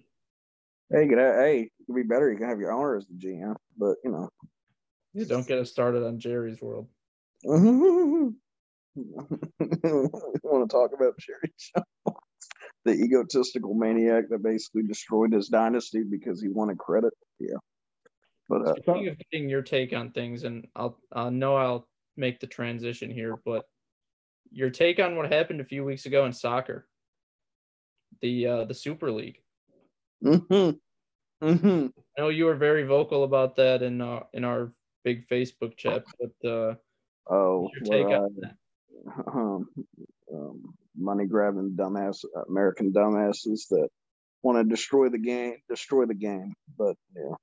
Hey, it could be better. You can have your owner as the GM, but you don't get us started on Jerry's world. Want to talk about Jerry Jones, the egotistical maniac that basically destroyed his dynasty because he wanted credit? Yeah. But speaking of getting your take on things, and I'll make the transition here, but your take on what happened a few weeks ago in soccer, the Super League. Mm-hmm. Mm-hmm. I know you were very vocal about that in our big Facebook chat, but your take on that? Money-grabbing dumbass American dumbasses that want to destroy the game. But yeah.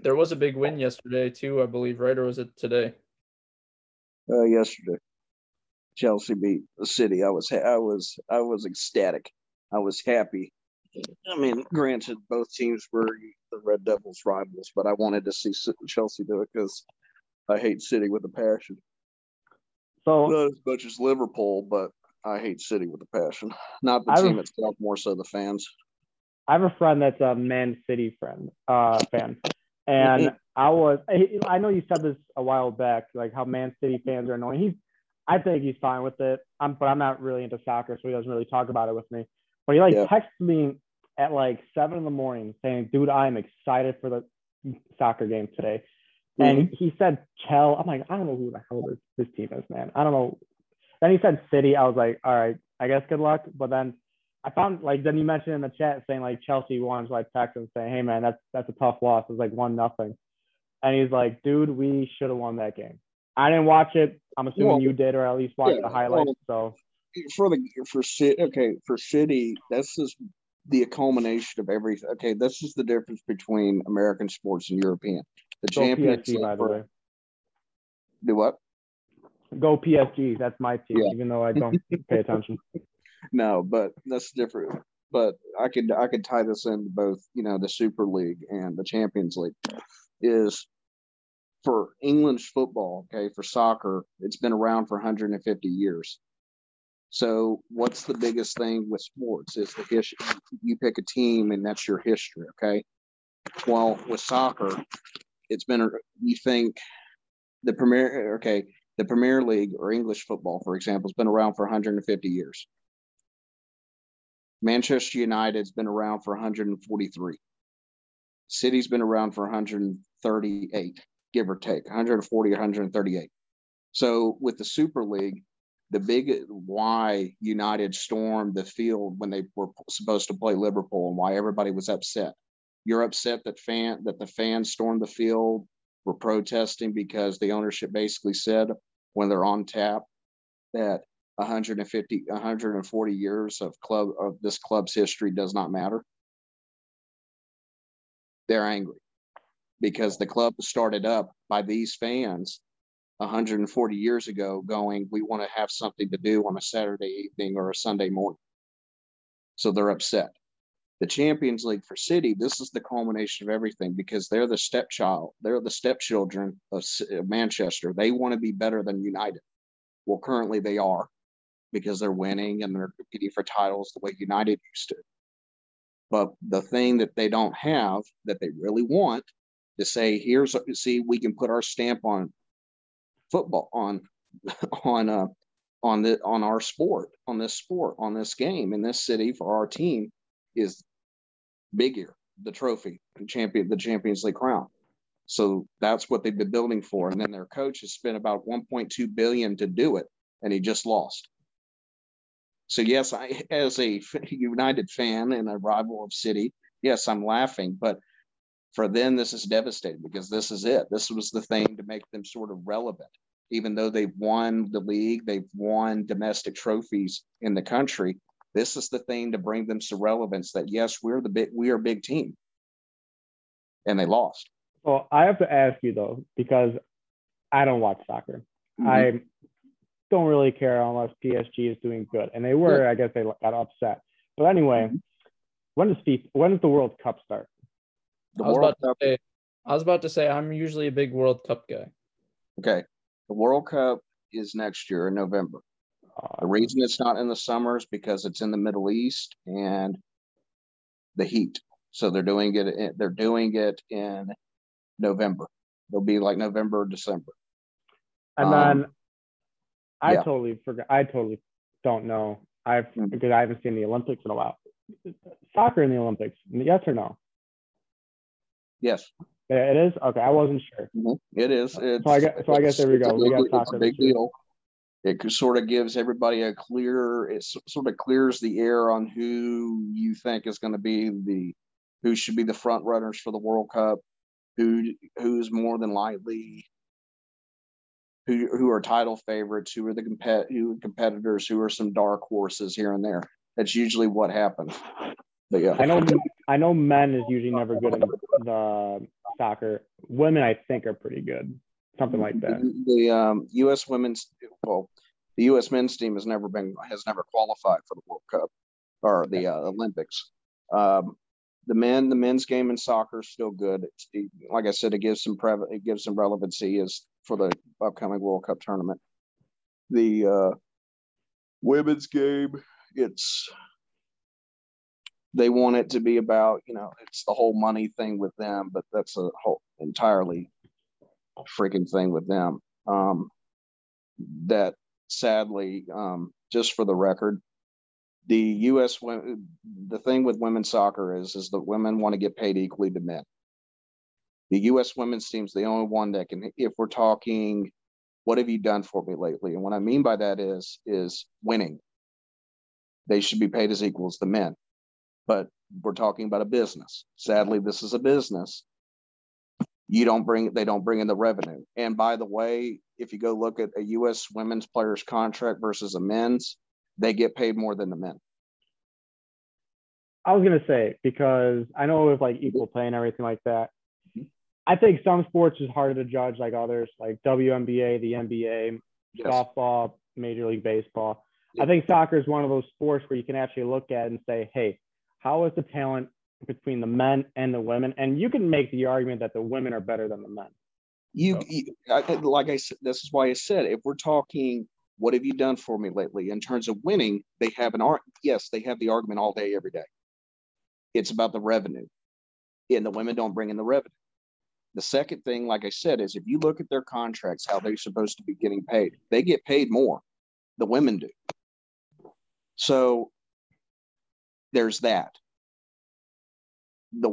There was a big win yesterday too, I believe, right? Or was it today? Yesterday, Chelsea beat the City. I was ecstatic. I was happy. I mean, granted, both teams were the Red Devils rivals, but I wanted to see Chelsea do it because I hate City with a passion. So not as much as Liverpool, but I hate City with a passion. Not the team itself, more so the fans. I have a friend that's a Man City fan. And I know you said this a while back, like how Man City fans are annoying. I think he's fine with it, but I'm not really into soccer, so he doesn't really talk about it with me. But he texted me at 7 a.m. saying, "Dude, I'm excited for the soccer game today." Mm-hmm. And he said, "Chel." I'm like, I don't know who the hell this team is, man. I don't know. Then he said City. I was like, all right, I guess good luck. But then I found then you mentioned in the chat saying Chelsea won, so I texted him saying, "Hey man, that's a tough loss. It was 1-0." And he's like, "Dude, we should have won that game." I didn't watch it. I'm assuming you did, or at least watched the highlights. For City, that's just the culmination of everything. Okay, this is the difference between American sports and European. The Champions League, by the way. Do what? Go PSG. That's my team, even though I don't pay attention. No, but that's different. But I could tie this into both, the Super League and the Champions League. Is for English football, okay, for soccer, it's been around for 150 years. So what's the biggest thing with sports? It's the history. You pick a team and that's your history, okay? Well, with soccer, the Premier League or English football, for example, has been around for 150 years. Manchester United's been around for 143. City's been around for 138, give or take, 140, 138. So with the Super League, the big why United stormed the field when they were supposed to play Liverpool and why everybody was upset. You're upset that the fans stormed the field, were protesting because the ownership basically said when they're on tap that 140 years of this club's history does not matter. They're angry because the club was started up by these fans 140 years ago going, "We want to have something to do on a Saturday evening or a Sunday morning." So they're upset. The Champions League for City, this is the culmination of everything because they're the stepchild. They're the stepchildren of Manchester. They want to be better than United. Well, currently they are. because they're winning and they're competing for titles the way United used to. But the thing that they don't have that they really want to say, here's a, see, we can put our stamp on football, on our sport, on this game, in this city, for our team, is big ear, the trophy, the Champions League crown. So that's what they've been building for. And then their coach has spent about $1.2 billion to do it, and he just lost. So yes, I, as a United fan and a rival of City, yes, I'm laughing. But for them, this is devastating because this is it. This was the thing to make them sort of relevant. Even though they've won the league, they've won domestic trophies in the country, this is the thing to bring them to relevance, that yes, we are a big team. And they lost. Well, I have to ask you though, because I don't watch soccer. Mm-hmm. I don't really care unless PSG is doing good. And they were, yeah. I guess they got upset. But anyway, mm-hmm. When does the World Cup start? I was about to say, I'm usually a big World Cup guy. Okay. The World Cup is next year in November. The reason it's not in the summer is because it's in the Middle East and the heat. So they're doing it in November. It'll be like November or December. And then totally forgot. I totally don't know. Because I haven't seen the Olympics in a while. Soccer in the Olympics, yes or no? Yes. It is? Okay, I wasn't sure. Mm-hmm. It is. So I guess there we go. It's a big deal. It sort of gives everybody it sort of clears the air on who you think is going to be who should be the front runners for the World Cup, who's more than likely, who are title favorites, who are competitors, who are some dark horses here and there. That's usually what happens. But yeah. I know men is usually never good in the soccer. Women, I think, are pretty good. Something like that. The the U.S. men's team has never qualified for the World Cup or the Olympics. The men's game in soccer is still good. Like I said, it gives some relevancy as for the upcoming World Cup tournament. The women's game, they want it to be about, it's the whole money thing with them, but that's a whole entirely freaking thing with them. That sadly, just for the record, the U.S. the thing with women's soccer is that women want to get paid equally to men. The U.S. women's team's the only one that can. If we're talking, what have you done for me lately? And what I mean by that is winning. They should be paid as equals to men. But we're talking about a business. Sadly, this is a business. They don't bring in the revenue. And by the way, if you go look at a U.S. women's player's contract versus a men's, they get paid more than the men. I was going to say, because I know it was like equal pay and everything like that. I think some sports is harder to judge like others, like WNBA, the NBA, yes. Softball, Major League Baseball. Yes. I think soccer is one of those sports where you can actually look at and say, hey, how is the talent between the men and the women? And you can make the argument that the women are better than the men. Like I said, this is why I said, if we're talking, what have you done for me lately? In terms of winning, they have they have the argument all day, every day. It's about the revenue. And the women don't bring in the revenue. The second thing, like I said, is if you look at their contracts, how they're supposed to be getting paid, they get paid more. The women do. So there's that. The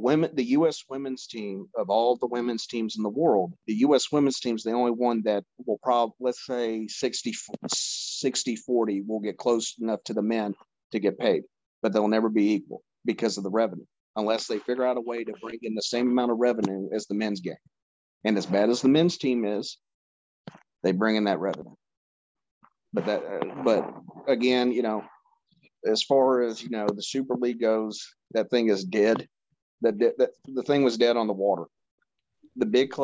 U.S. women's team, of all the women's teams in the world, the U.S. women's team is the only one that will probably, let's say 60-40 will get close enough to the men to get paid, but they'll never be equal because of the revenue, unless they figure out a way to bring in the same amount of revenue as the men's game. And as bad as the men's team is, they bring in that revenue. But again, as far as, the Super League goes, that thing is dead. The thing was dead on the water. The big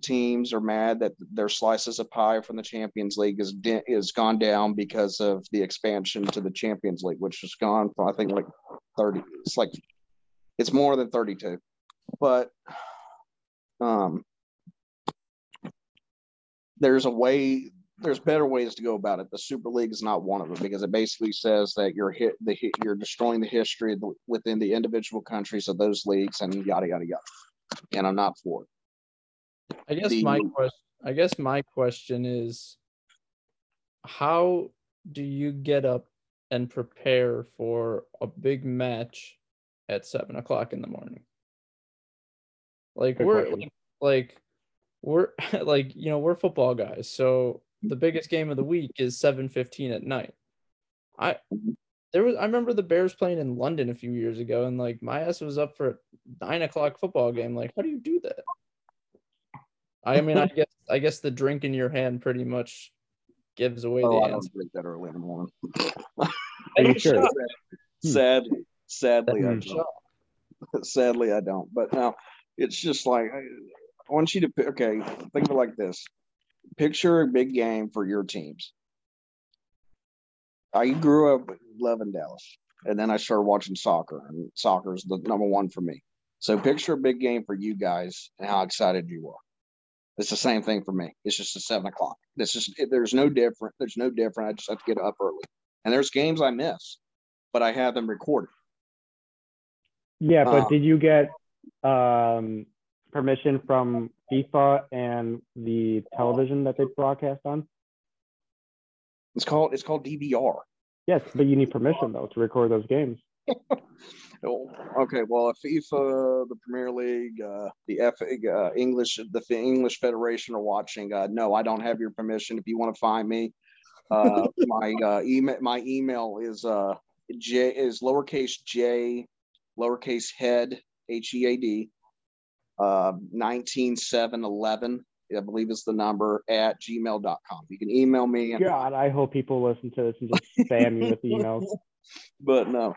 teams are mad that their slices of pie from the Champions League is gone down because of the expansion to the Champions League, which has gone from, I think, like 30. It's like it's more than 32. But there's a way there's better ways to go about it. The Super League is not one of them, because it basically says that you're destroying the history within the individual countries of those leagues and yada yada yada. And I'm not for it. I guess my question is, how do you get up and prepare for a big match at 7:00 in the morning? We're football guys, so the biggest game of the week is 7:15 at night. I remember the Bears playing in London a few years ago, and like my ass was up for a 9:00 football game. Like, how do you do that? I mean, I guess the drink in your hand pretty much gives away the answer. I don't drink that early in the morning. Are you sure? Sadly, I don't. Sadly, I don't. But now it's just like, I want you to, okay, think of it like this. Picture a big game for your teams. I grew up loving Dallas, and then I started watching soccer, and soccer is the number one for me. So picture a big game for you guys and how excited you are. It's the same thing for me. It's just a 7:00. This is, there's no different. There's no different. I just have to get up early. And there's games I miss, but I have them recorded. Yeah, but did you get permission from FIFA and the television that they broadcast on? It's called DVR. Yes, but you need permission though to record those games. Okay, well, FIFA, the Premier League, the FA, the English Federation are watching. No, I don't have your permission. If you want to find me, my email is lowercase j, lowercase head, HEAD, 19711, I believe is the number, at gmail.com. You can email me. God, I hope people listen to this and just spam me with emails. But no.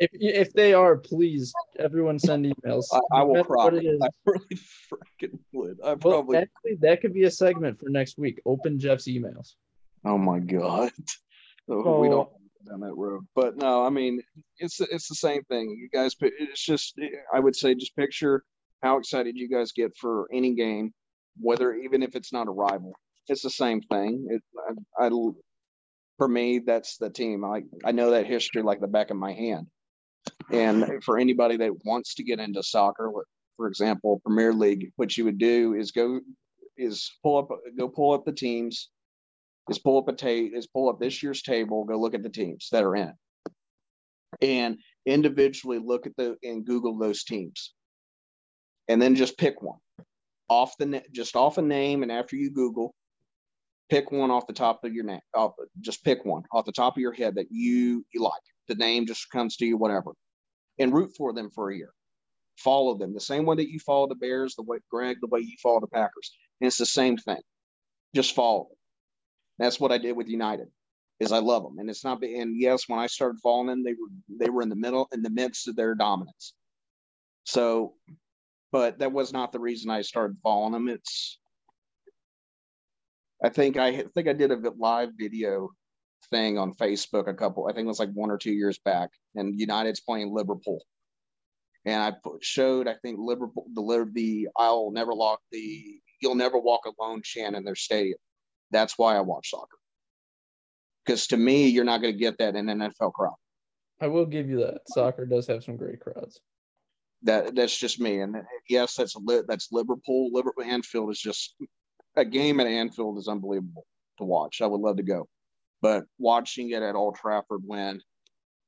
If they are, please, everyone send emails. I will probably. I really freaking would. Probably. Actually, that could be a segment for next week. Open Jeff's emails. Oh my God. So we don't go down that road. But no, I mean, it's the same thing. You guys, it's just, I would say, just picture how excited you guys get for any game, whether even if it's not a rival. It's the same thing. For me, that's the team. I know that history like the back of my hand. And for anybody that wants to get into soccer, for example, Premier League, what you would do is pull up the teams, pull up this year's table, go look at the teams that are in it, and individually look at and Google those teams, and then just pick one off a name, and after you Google. Pick one off the top of your name. Just pick one off the top of your head that you like. The name just comes to you, whatever. And root for them for a year. Follow them. The same way that you follow the Bears, the way you follow the Packers. And it's the same thing. Just follow them. That's what I did with United, is I love them. And it's not – and, yes, when I started following them, they were in the midst of their dominance. So – but that was not the reason I started following them. It's – I think I did a live video thing on Facebook I think it was like 1 or 2 years back, and United's playing Liverpool. And I think Liverpool, the You'll Never Walk Alone chant in their stadium. That's why I watch soccer. Because to me, you're not going to get that in an NFL crowd. I will give you that. Soccer does have some great crowds. That's just me. And yes, that's Liverpool. Liverpool Anfield is just... A game at Anfield is unbelievable to watch. I would love to go. But watching it at Old Trafford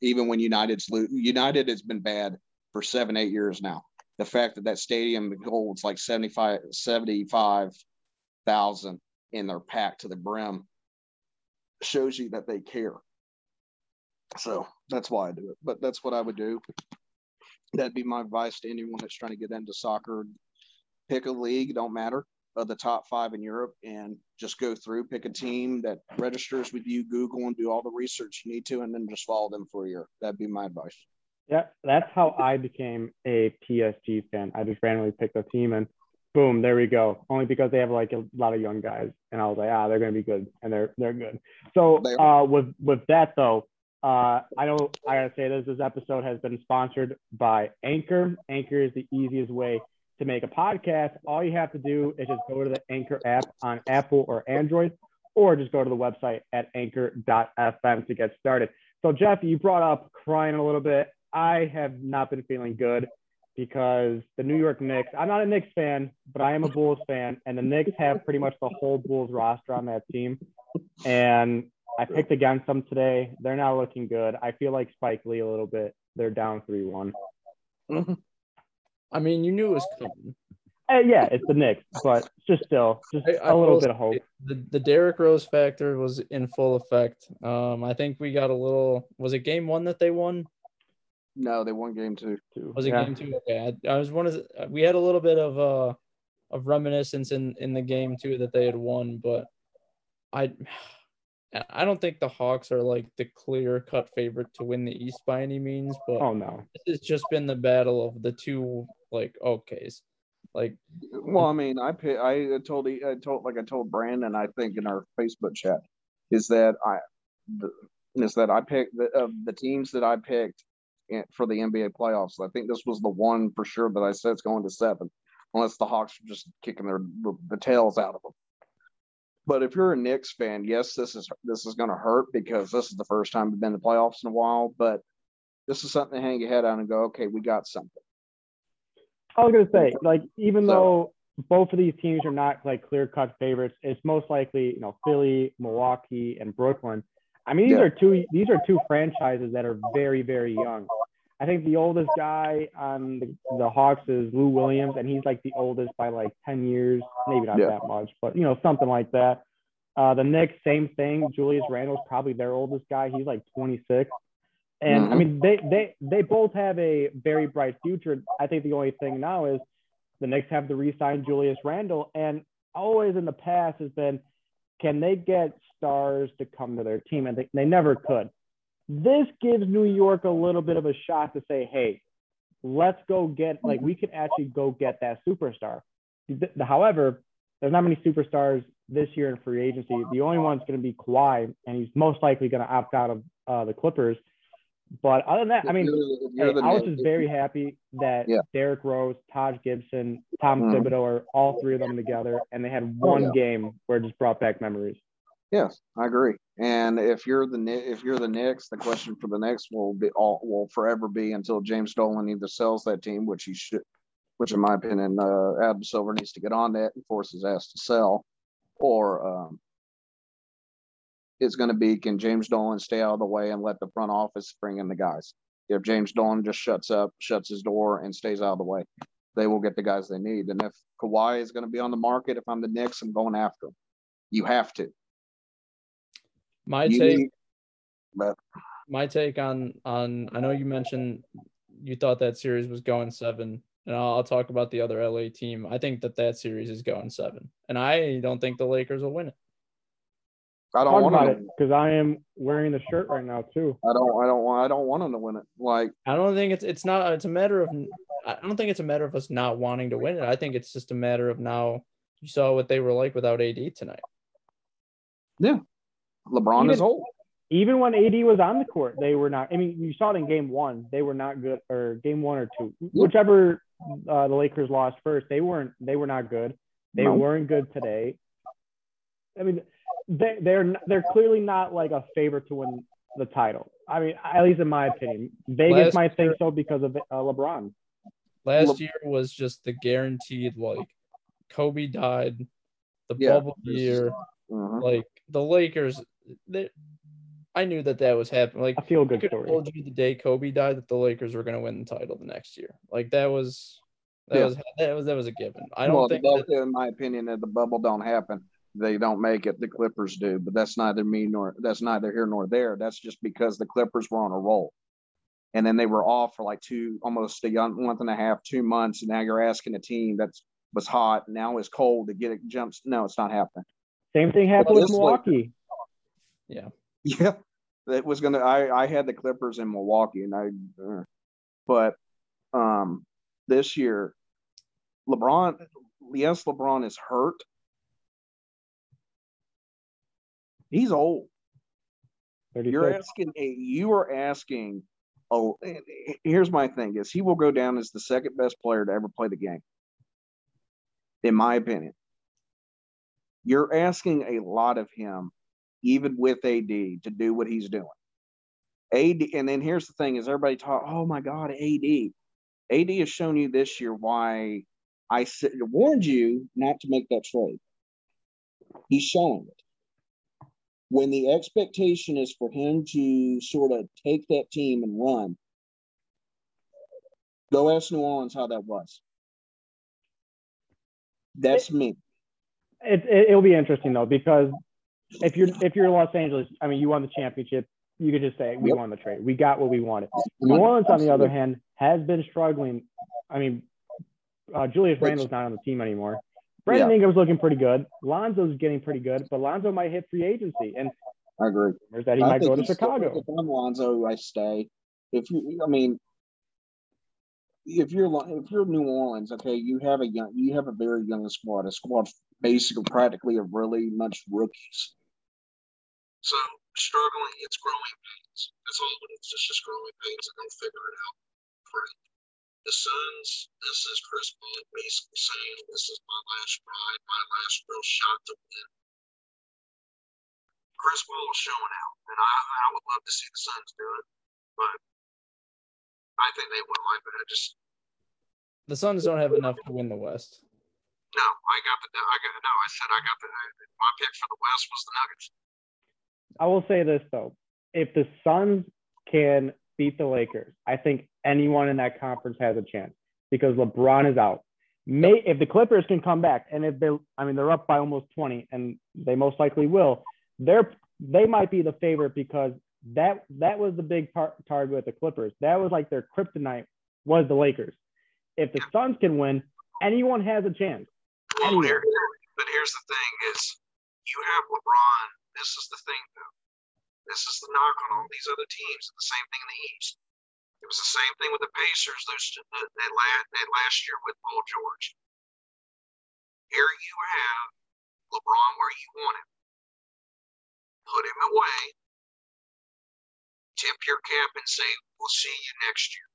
even when United has been bad for 7-8 years now. The fact that stadium holds like 75,000 and they're packed to the brim shows you that they care. So that's why I do it. But that's what I would do. That'd be my advice to anyone that's trying to get into soccer. Pick a league, don't matter. Of the top 5 in Europe, and just go through, pick a team that registers with you, Google, and do all the research you need to, and then just follow them for a year. That'd be my advice. Yeah, that's how I became a PSG fan. I just randomly picked a team, and boom, there we go. Only because they have like a lot of young guys, and I was like, they're gonna be good, and they're good. So with that though, I know I gotta say this episode has been sponsored by Anchor. Anchor is the easiest way to make a podcast. All you have to do is just go to the Anchor app on Apple or Android, or just go to the website at anchor.fm to get started. So, Jeff, you brought up crying a little bit. I have not been feeling good because the New York Knicks, I'm not a Knicks fan, but I am a Bulls fan, and the Knicks have pretty much the whole Bulls roster on that team. And I picked against them today. They're not looking good. I feel like Spike Lee a little bit. They're down 3-1. I mean, you knew it was coming. Yeah, it's the Knicks, but just still, just a little bit of hope. The Derrick Rose factor was in full effect. I think we got a little – was it game one that they won? No, they won game two. Was it game two? Okay. I was one of the, we had a little bit of reminiscence in the game two that they had won, but I don't think the Hawks are like the clear-cut favorite to win the East by any means, but this has just been the battle of the two, like, okays. Like, well, I mean, I told Brandon, I think, in our Facebook chat, is that I picked the teams that I picked for the NBA playoffs. I think this was the one for sure that I said it's going to 7, unless the Hawks are just kicking the tails out of them. But if you're a Knicks fan, yes, this is going to hurt because this is the first time we've been to the playoffs in a while. But this is something to hang your head on and go, okay, we got something. I was going to say, like, even though both of these teams are not, like, clear-cut favorites, it's most likely, you know, Philly, Milwaukee, and Brooklyn. I mean, these are two franchises that are very, very young. I think the oldest guy on the Hawks is Lou Williams, and he's, like, the oldest by, like, 10 years. Maybe not that much, but, you know, something like that. The Knicks, same thing. Julius Randle's probably their oldest guy. He's, like, 26. And, I mean, they both have a very bright future. I think the only thing now is the Knicks have to re-sign Julius Randle. And always in the past has been, can they get stars to come to their team? And they never could. This gives New York a little bit of a shot to say, hey, let's go get – like, we could actually go get that superstar. However, there's not many superstars this year in free agency. The only one's going to be Kawhi, and he's most likely going to opt out of the Clippers. But other than that, I mean, I was just very happy that Derrick Rose, Taj Gibson, Tom Thibodeau are all three of them together, and they had one game where it just brought back memories. Yes, I agree. And if you're the Knicks, the question for the Knicks will forever be until James Dolan either sells that team, which he should, which in my opinion, Adam Silver needs to get on that and force his ass to sell, or it's going to be, can James Dolan stay out of the way and let the front office bring in the guys? If James Dolan just shuts his door and stays out of the way, they will get the guys they need. And if Kawhi is going to be on the market, if I'm the Knicks, I'm going after him. You have to. My take on I know you mentioned you thought that series was going 7, and I'll talk about the other LA team. I think that series is going 7, and I don't think the Lakers will win it. I don't want it because I am wearing the shirt right now too. I don't want them to win it. Like, I don't think it's a matter of us not wanting to win it. I think it's just a matter of now you saw what they were like without AD tonight. Yeah, LeBron is old. Even when AD was on the court, they were not. I mean, you saw it in game one. They were not good, or game one or two, whichever the Lakers lost first. They were not good. They weren't good today. I mean. They're clearly not like a favorite to win the title. I mean, at least in my opinion, Vegas might think so because of LeBron. Last year was just the guaranteed, like, Kobe died, the bubble year, like the Lakers. I knew that was happening. Like, I feel good story. I told you the day Kobe died that the Lakers were going to win the title the next year. Like that was a given. I don't think that, in my opinion, that the bubble don't happen. They don't make it. The Clippers do, but that's neither here nor there. That's just because the Clippers were on a roll, and then they were off for like almost a month and a half, 2 months. And now you're asking a team that was hot now is cold to get it jumps. No, it's not happening. Same thing happened with Milwaukee. Yeah, it was gonna. I had the Clippers in Milwaukee, and but this year, LeBron. Yes, LeBron is hurt. He's old. 36. You are asking. Oh, here's my thing: is he will go down as the second best player to ever play the game, in my opinion. You're asking a lot of him, even with AD, to do what he's doing. AD, and then here's the thing is everybody talk, oh my God, AD. AD has shown you this year why I warned you not to make that trade. He's showing it. When the expectation is for him to sort of take that team and run, go ask New Orleans how that was. That's me. It'll be interesting though, because if you're Los Angeles, I mean, you won the championship. You could just say, we won the trade. We got what we wanted. New Orleans, on the other hand, has been struggling. I mean, Julius Randle's not on the team anymore. Brandon Ingram's looking pretty good. Lonzo's getting pretty good, but Lonzo might hit free agency. And I agree. There's that he might go to Chicago. If I'm Lonzo, I stay. If you're New Orleans, okay, you have a very young squad, a squad basically practically of really much rookies. So struggling, it's growing pains. That's all it is. It's just growing pains, and they'll figure it out. The Suns, this is Chris Paul basically saying, this is my last ride, my last real shot to win. Chris Paul is showing out, and I would love to see the Suns do it, but I think they would like it. The Suns don't have enough to win the West. No, my pick for the West was the Nuggets. I will say this, though. If the Suns can beat the Lakers, I think anyone in that conference has a chance because LeBron is out. If the Clippers can come back, and they're up by almost 20, and they most likely will, they might be the favorite because that was the big part with the Clippers. That was like their kryptonite was the Lakers. If the Suns can win, anyone has a chance. Well, but here's the thing is you have LeBron. This is the thing, though. This is the knock on all these other teams. The same thing in the East. It was the same thing with the Pacers last year with Paul George. Here you have LeBron where you want him. Put him away. Tip your cap and say, we'll see you next year.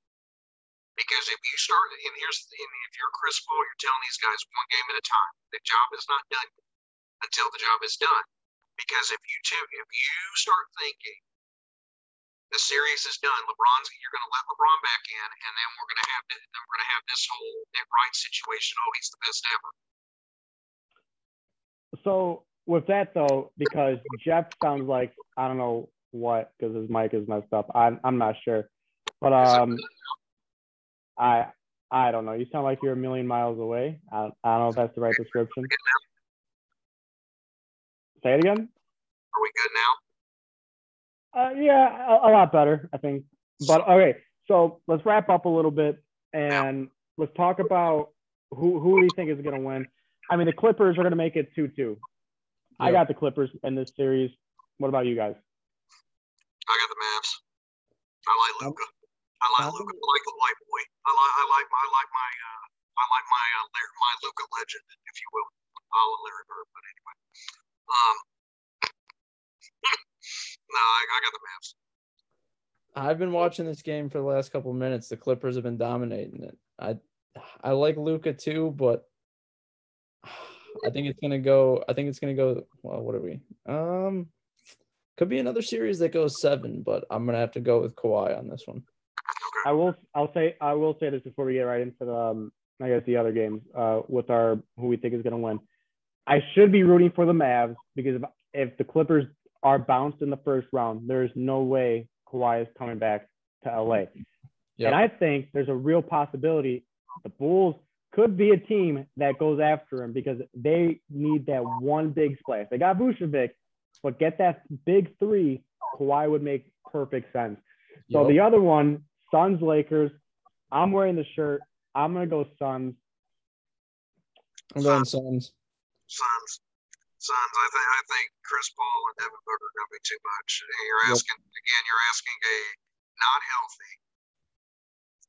Because if you start, and here's the thing, if you're Chris Paul, you're telling these guys one game at a time. The job is not done until the job is done. Because if you start thinking the series is done, you're going to let LeBron back in, and then we're going to have this whole Nick Wright situation. Oh, he's the best ever. So with that though, because Jeff sounds like I don't know what because his mic is messed up. I'm not sure, but I don't know. You sound like you're a million miles away. I don't know if that's the right description. Say it again. Are we good now? Yeah, a lot better, I think. But all right, so let's wrap up a little bit and let's talk about who do you think is going to win. I mean, the Clippers are going to make it 2-2. Yep. I got the Clippers in this series. What about you guys? I got the Mavs. I like Luka. I like the white boy. I like my Luka legend, if you will. I love Larry Bird, but anyway. No, I got the Mavs. I've been watching this game for the last couple of minutes. The Clippers have been dominating it. I like Luka too, but I think it's gonna go. Well, what are we? Could be another series that goes 7, but I'm gonna have to go with Kawhi on this one. Okay. I will say this before we get right into the I guess the other games with our who we think is gonna win. I should be rooting for the Mavs because if the Clippers are bounced in the first round, there's no way Kawhi is coming back to LA. Yep. And I think there's a real possibility the Bulls could be a team that goes after him because they need that one big splash. They got Vucevic, but get that big 3, Kawhi would make perfect sense. So the other one, Suns Lakers, I'm wearing the shirt. I'm going to go Suns. I'm going Suns. Suns. I think Chris Paul and Devin Booker are going to be too much. And you're asking a not healthy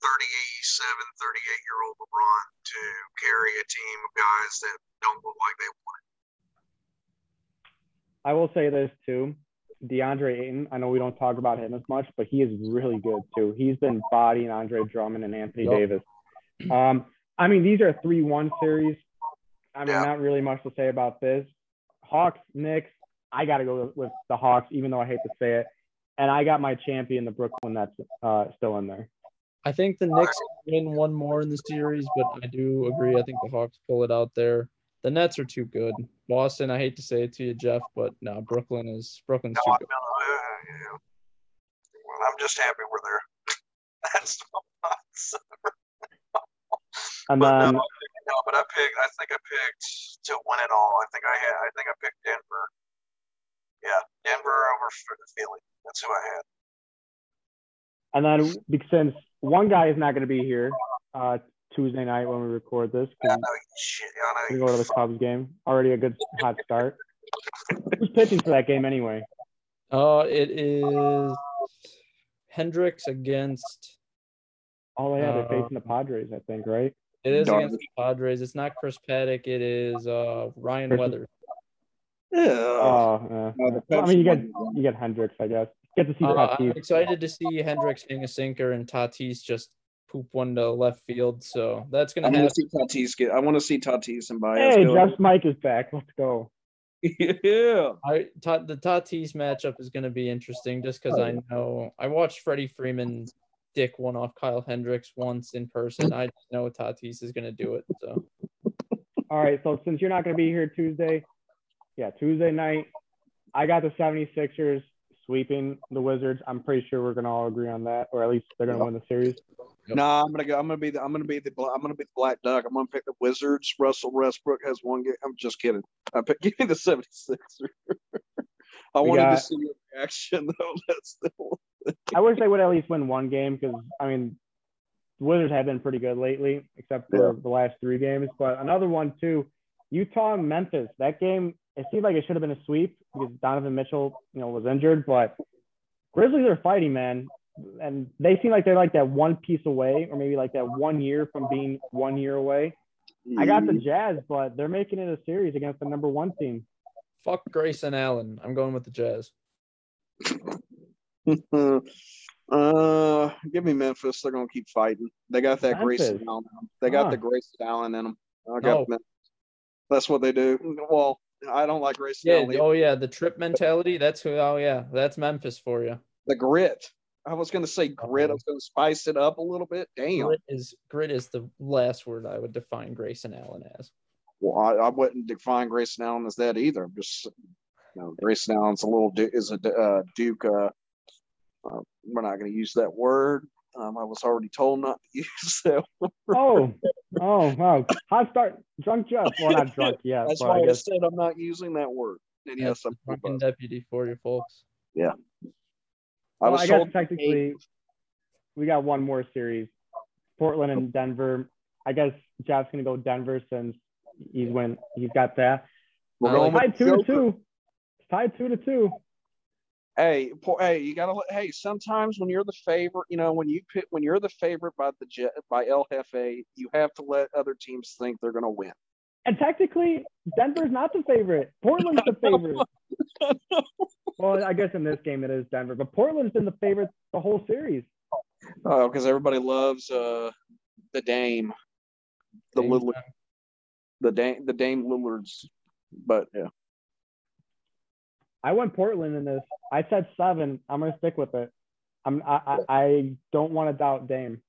38-year-old LeBron to carry a team of guys that don't look like they want. I will say this too, DeAndre Ayton. I know we don't talk about him as much, but he is really good too. He's been bodying Andre Drummond and Anthony Davis. I mean, these are 3-1 series. I mean, not really much to say about this. Hawks, Knicks. I got to go with the Hawks, even though I hate to say it. And I got my champion, the Brooklyn Nets, still in there. I think the Knicks win one more in the series, but I do agree. I think the Hawks pull it out there. The Nets are too good. Boston, I hate to say it to you, Jeff, but no, Brooklyn's too good. Yeah. Well, I'm just happy we're there. That's my answer. And then, but I think I picked to win it all. I think I picked Denver. Yeah, Denver over Philly. That's who I had. And then, since one guy is not going to be here Tuesday night when we record this, we go to the Cubs game. Already a good hot start. Who's pitching for that game anyway? It is Hendricks against. Oh yeah, they're facing the Padres, I think, right? It is against the Padres. It's not Chris Paddock. It is Ryan Weathers. Yeah. Oh, yeah. Well, I mean, you get Hendricks, I guess. Get to see Tatis. I'm excited to see Hendricks hitting a sinker and Tatis just poop one to left field. So that's gonna happen. I want to see Tatis and Baez. Hey, Jeff's mic is back. Let's go. Yeah. The Tatis matchup is gonna be interesting just because I know I watched Freddie Freeman dick one off Kyle Hendricks once in person. I just know Tatis is gonna do it. So. All right. So since you're not gonna be here Tuesday. Yeah, Tuesday night, I got the 76ers sweeping the Wizards. I'm pretty sure we're gonna all agree on that, or at least they're gonna win the series. Yep. No, I'm gonna be the black duck. I'm gonna pick the Wizards. Russell Westbrook has one game. I'm just kidding. Give me the 76ers. I wanted to see your reaction though. That's the whole thing. I wish they would at least win one game because I mean, the Wizards have been pretty good lately, except for the last three games. But another one too, Utah and Memphis. That game. It seemed like it should have been a sweep because Donovan Mitchell, was injured. But Grizzlies are fighting, man, and they seem like they're like that one piece away, or maybe like that 1 year from being 1 year away. I got the Jazz, but they're making it a series against the number one team. Fuck Grayson Allen. I'm going with the Jazz. Give me Memphis. They're gonna keep fighting. They got that Grayson Allen. They got the Grayson Allen in them. That's what they do. Well. I don't like race. Yeah, oh, yeah. The trip mentality. That's who. Oh, yeah. That's Memphis for you. The grit. I was going to say grit. I was going to spice it up a little bit. Damn. Grit is the last word I would define Grayson Allen as. Well, I wouldn't define Grayson Allen as that either. I'm just, Grayson Allen's a Duke. We're not going to use that word. I was already told not to use that word. Oh, wow. Hot start. Drunk Jeff. Well, not drunk yet. That's why I said I'm not using that word. And yes, I'm a fucking deputy for you folks. Yeah. I guess technically we got one more series. Portland and Denver. I guess Jeff's going to go Denver since he's got that. We're tied 2-2. It's tied 2-2. Hey, you gotta. Hey, sometimes when you're the favorite, when you're the favorite by El Jefe, you have to let other teams think they're gonna win. And technically, Denver's not the favorite. Portland's the favorite. Well, I guess in this game it is Denver, but Portland's been the favorite the whole series. Oh, because everybody loves the Dame, the Dame Lillard's, but yeah. I went Portland in this. I said 7. I'm gonna stick with it. I don't want to doubt Dame.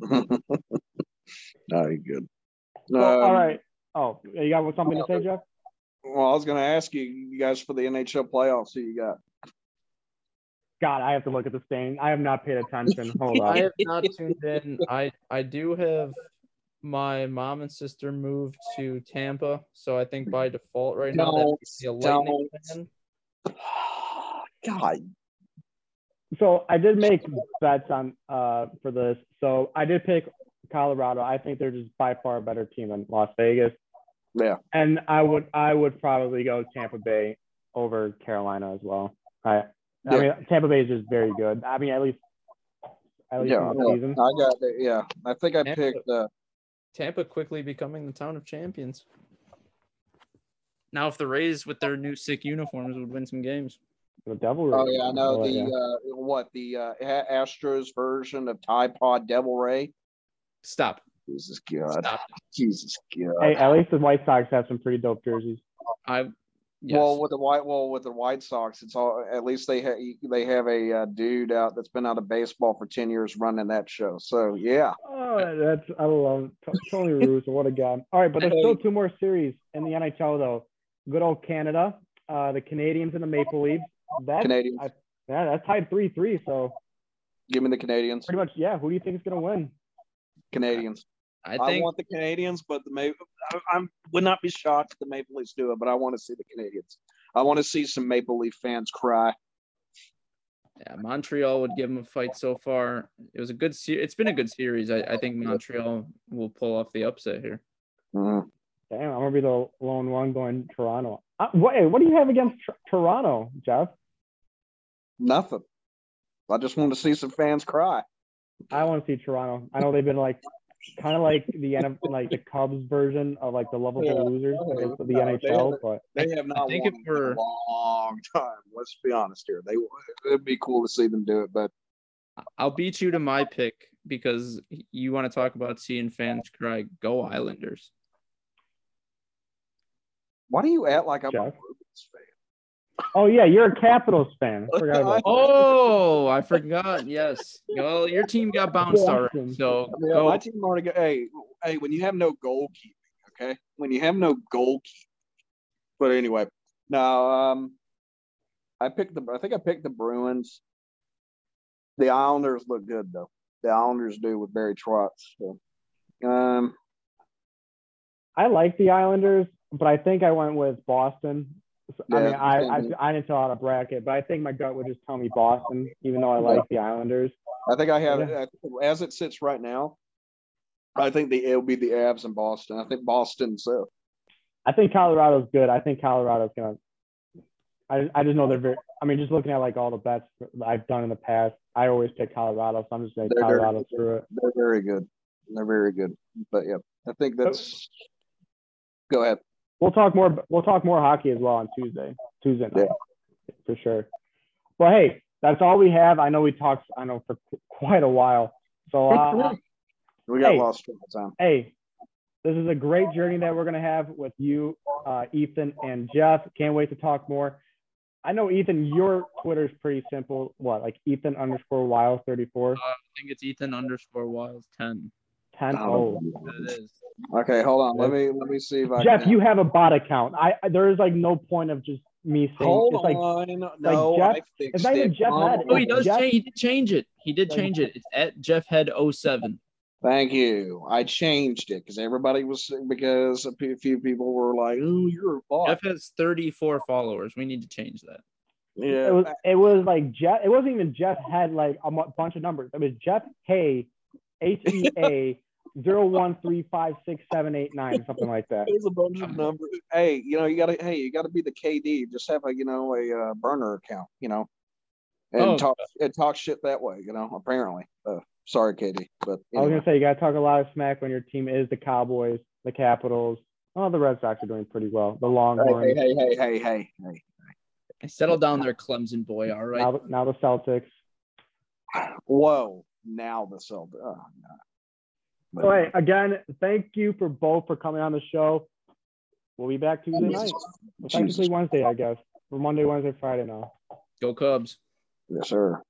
No, you're good. All right. Oh, you got something to say, Jeff? Well, I was gonna ask you guys for the NHL playoffs. Who you got? God, I have to look at the stain. I have not paid attention. Hold on. I have not tuned in. I do have. My mom and sister moved to Tampa, so I think by default right now that's a Lightning fan. God. So I did make bets on for this. So I did pick Colorado. I think they're just by far a better team than Las Vegas. Yeah. And I would probably go Tampa Bay over Carolina as well. I mean, Tampa Bay is just very good. I mean, at least in the season. I think I picked Tampa quickly becoming the town of champions. Now, if the Rays with their new sick uniforms would win some games, the Devil Ray. Oh yeah, I know Astros version of Tide Pod Devil Ray. Stop. Jesus God. Hey, at least the White Sox have some pretty dope jerseys. Yes. Well, with the White Sox, it's all. At least they have a dude out that's been out of baseball for 10 years running that show. So yeah. Oh, I love Tony Russo. What a guy! All right, but there's still two more series in the NHL though. Good old Canada, the Canadians and the Maple Leafs. That's tied 3-3. So give me the Canadians. Pretty much, yeah. Who do you think is going to win? Canadians. I want the Canadians, but I would not be shocked if the Maple Leafs do it, but I want to see the Canadians. I want to see some Maple Leaf fans cry. Yeah, Montreal would give them a fight so far. It was a good series. It's been a good series. I think Montreal will pull off the upset here. Mm-hmm. Damn, I'm going to be the lone one going Toronto. What do you have against Toronto, Jeff? Nothing. I just want to see some fans cry. I want to see Toronto. I know they've been like – kind of like the Cubs version of like the lovable losers of the NHL, but they have not won in a long time. Let's be honest here. It'd be cool to see them do it, but I'll beat you to my pick because you want to talk about seeing fans cry. Go Islanders! Why do you act like I'm a Bruins fan? Oh yeah, you're a Capitals fan. I forgot. Yes. Well, your team got bounced already. So my team already got. Hey, when you have no goalkeeping, okay? When you have no goalkeeping. But anyway, now I think I picked the Bruins. The Islanders look good though. The Islanders do with Barry Trotz. So. I like the Islanders, but I think I went with Boston. I didn't fill out a bracket, but I think my gut would just tell me Boston, even though I like the Islanders. I think I have, as it sits right now, I think it'll be the Avs and Boston. I think Boston's up. I think Colorado's good. I think Colorado's going to – I just know they're very – I mean, just looking at, like, all the bets I've done in the past, I always pick Colorado, so I'm just saying Colorado through it. They're very good. They're very good. But, yeah, I think that's – go ahead. We'll talk more hockey as well on Tuesday night, for sure. But hey, that's all we have. I know we talked. I know for quite a while. So we got lost track of time. Hey, this is a great journey that we're gonna have with you, Ethan and Jeff. Can't wait to talk more. I know Ethan, your Twitter is pretty simple. What, like Ethan_Wiles34? I think it's Ethan_Wiles10. 10. Oh, that is. Okay, hold on. Let me see if I. Jeff, can. You have a bot account. There is like no point of just me saying. Hold on. No, Jeff, I fixed it's not even Jeff Head. No, he does. He did change it. He did change it. It's at Jeff Head 07. Thank you. I changed it because a few people were like, "Ooh, you're a bot." Jeff has 34 followers. We need to change that. Yeah. It was like Jeff. It wasn't even Jeff Head. Like a bunch of numbers. It was Jeff Hay. ATA 0135678 9, something like that. There's a bunch of numbers. Hey, you gotta be the KD. Just have a burner account, and talk shit that way, apparently. Sorry, KD. But anyway. I was gonna say you gotta talk a lot of smack when your team is the Cowboys, the Capitals. Oh, the Red Sox are doing pretty well. The Longhorns. Hey. I settle down there, Clemson boy. All right. Now the Celtics. Whoa. Now the sell. All right. Again, thank you both for coming on the show. We'll be back Tuesday night. Well, technically Wednesday, I guess. Or Monday, Wednesday, Friday now. Go Cubs. Yes, sir.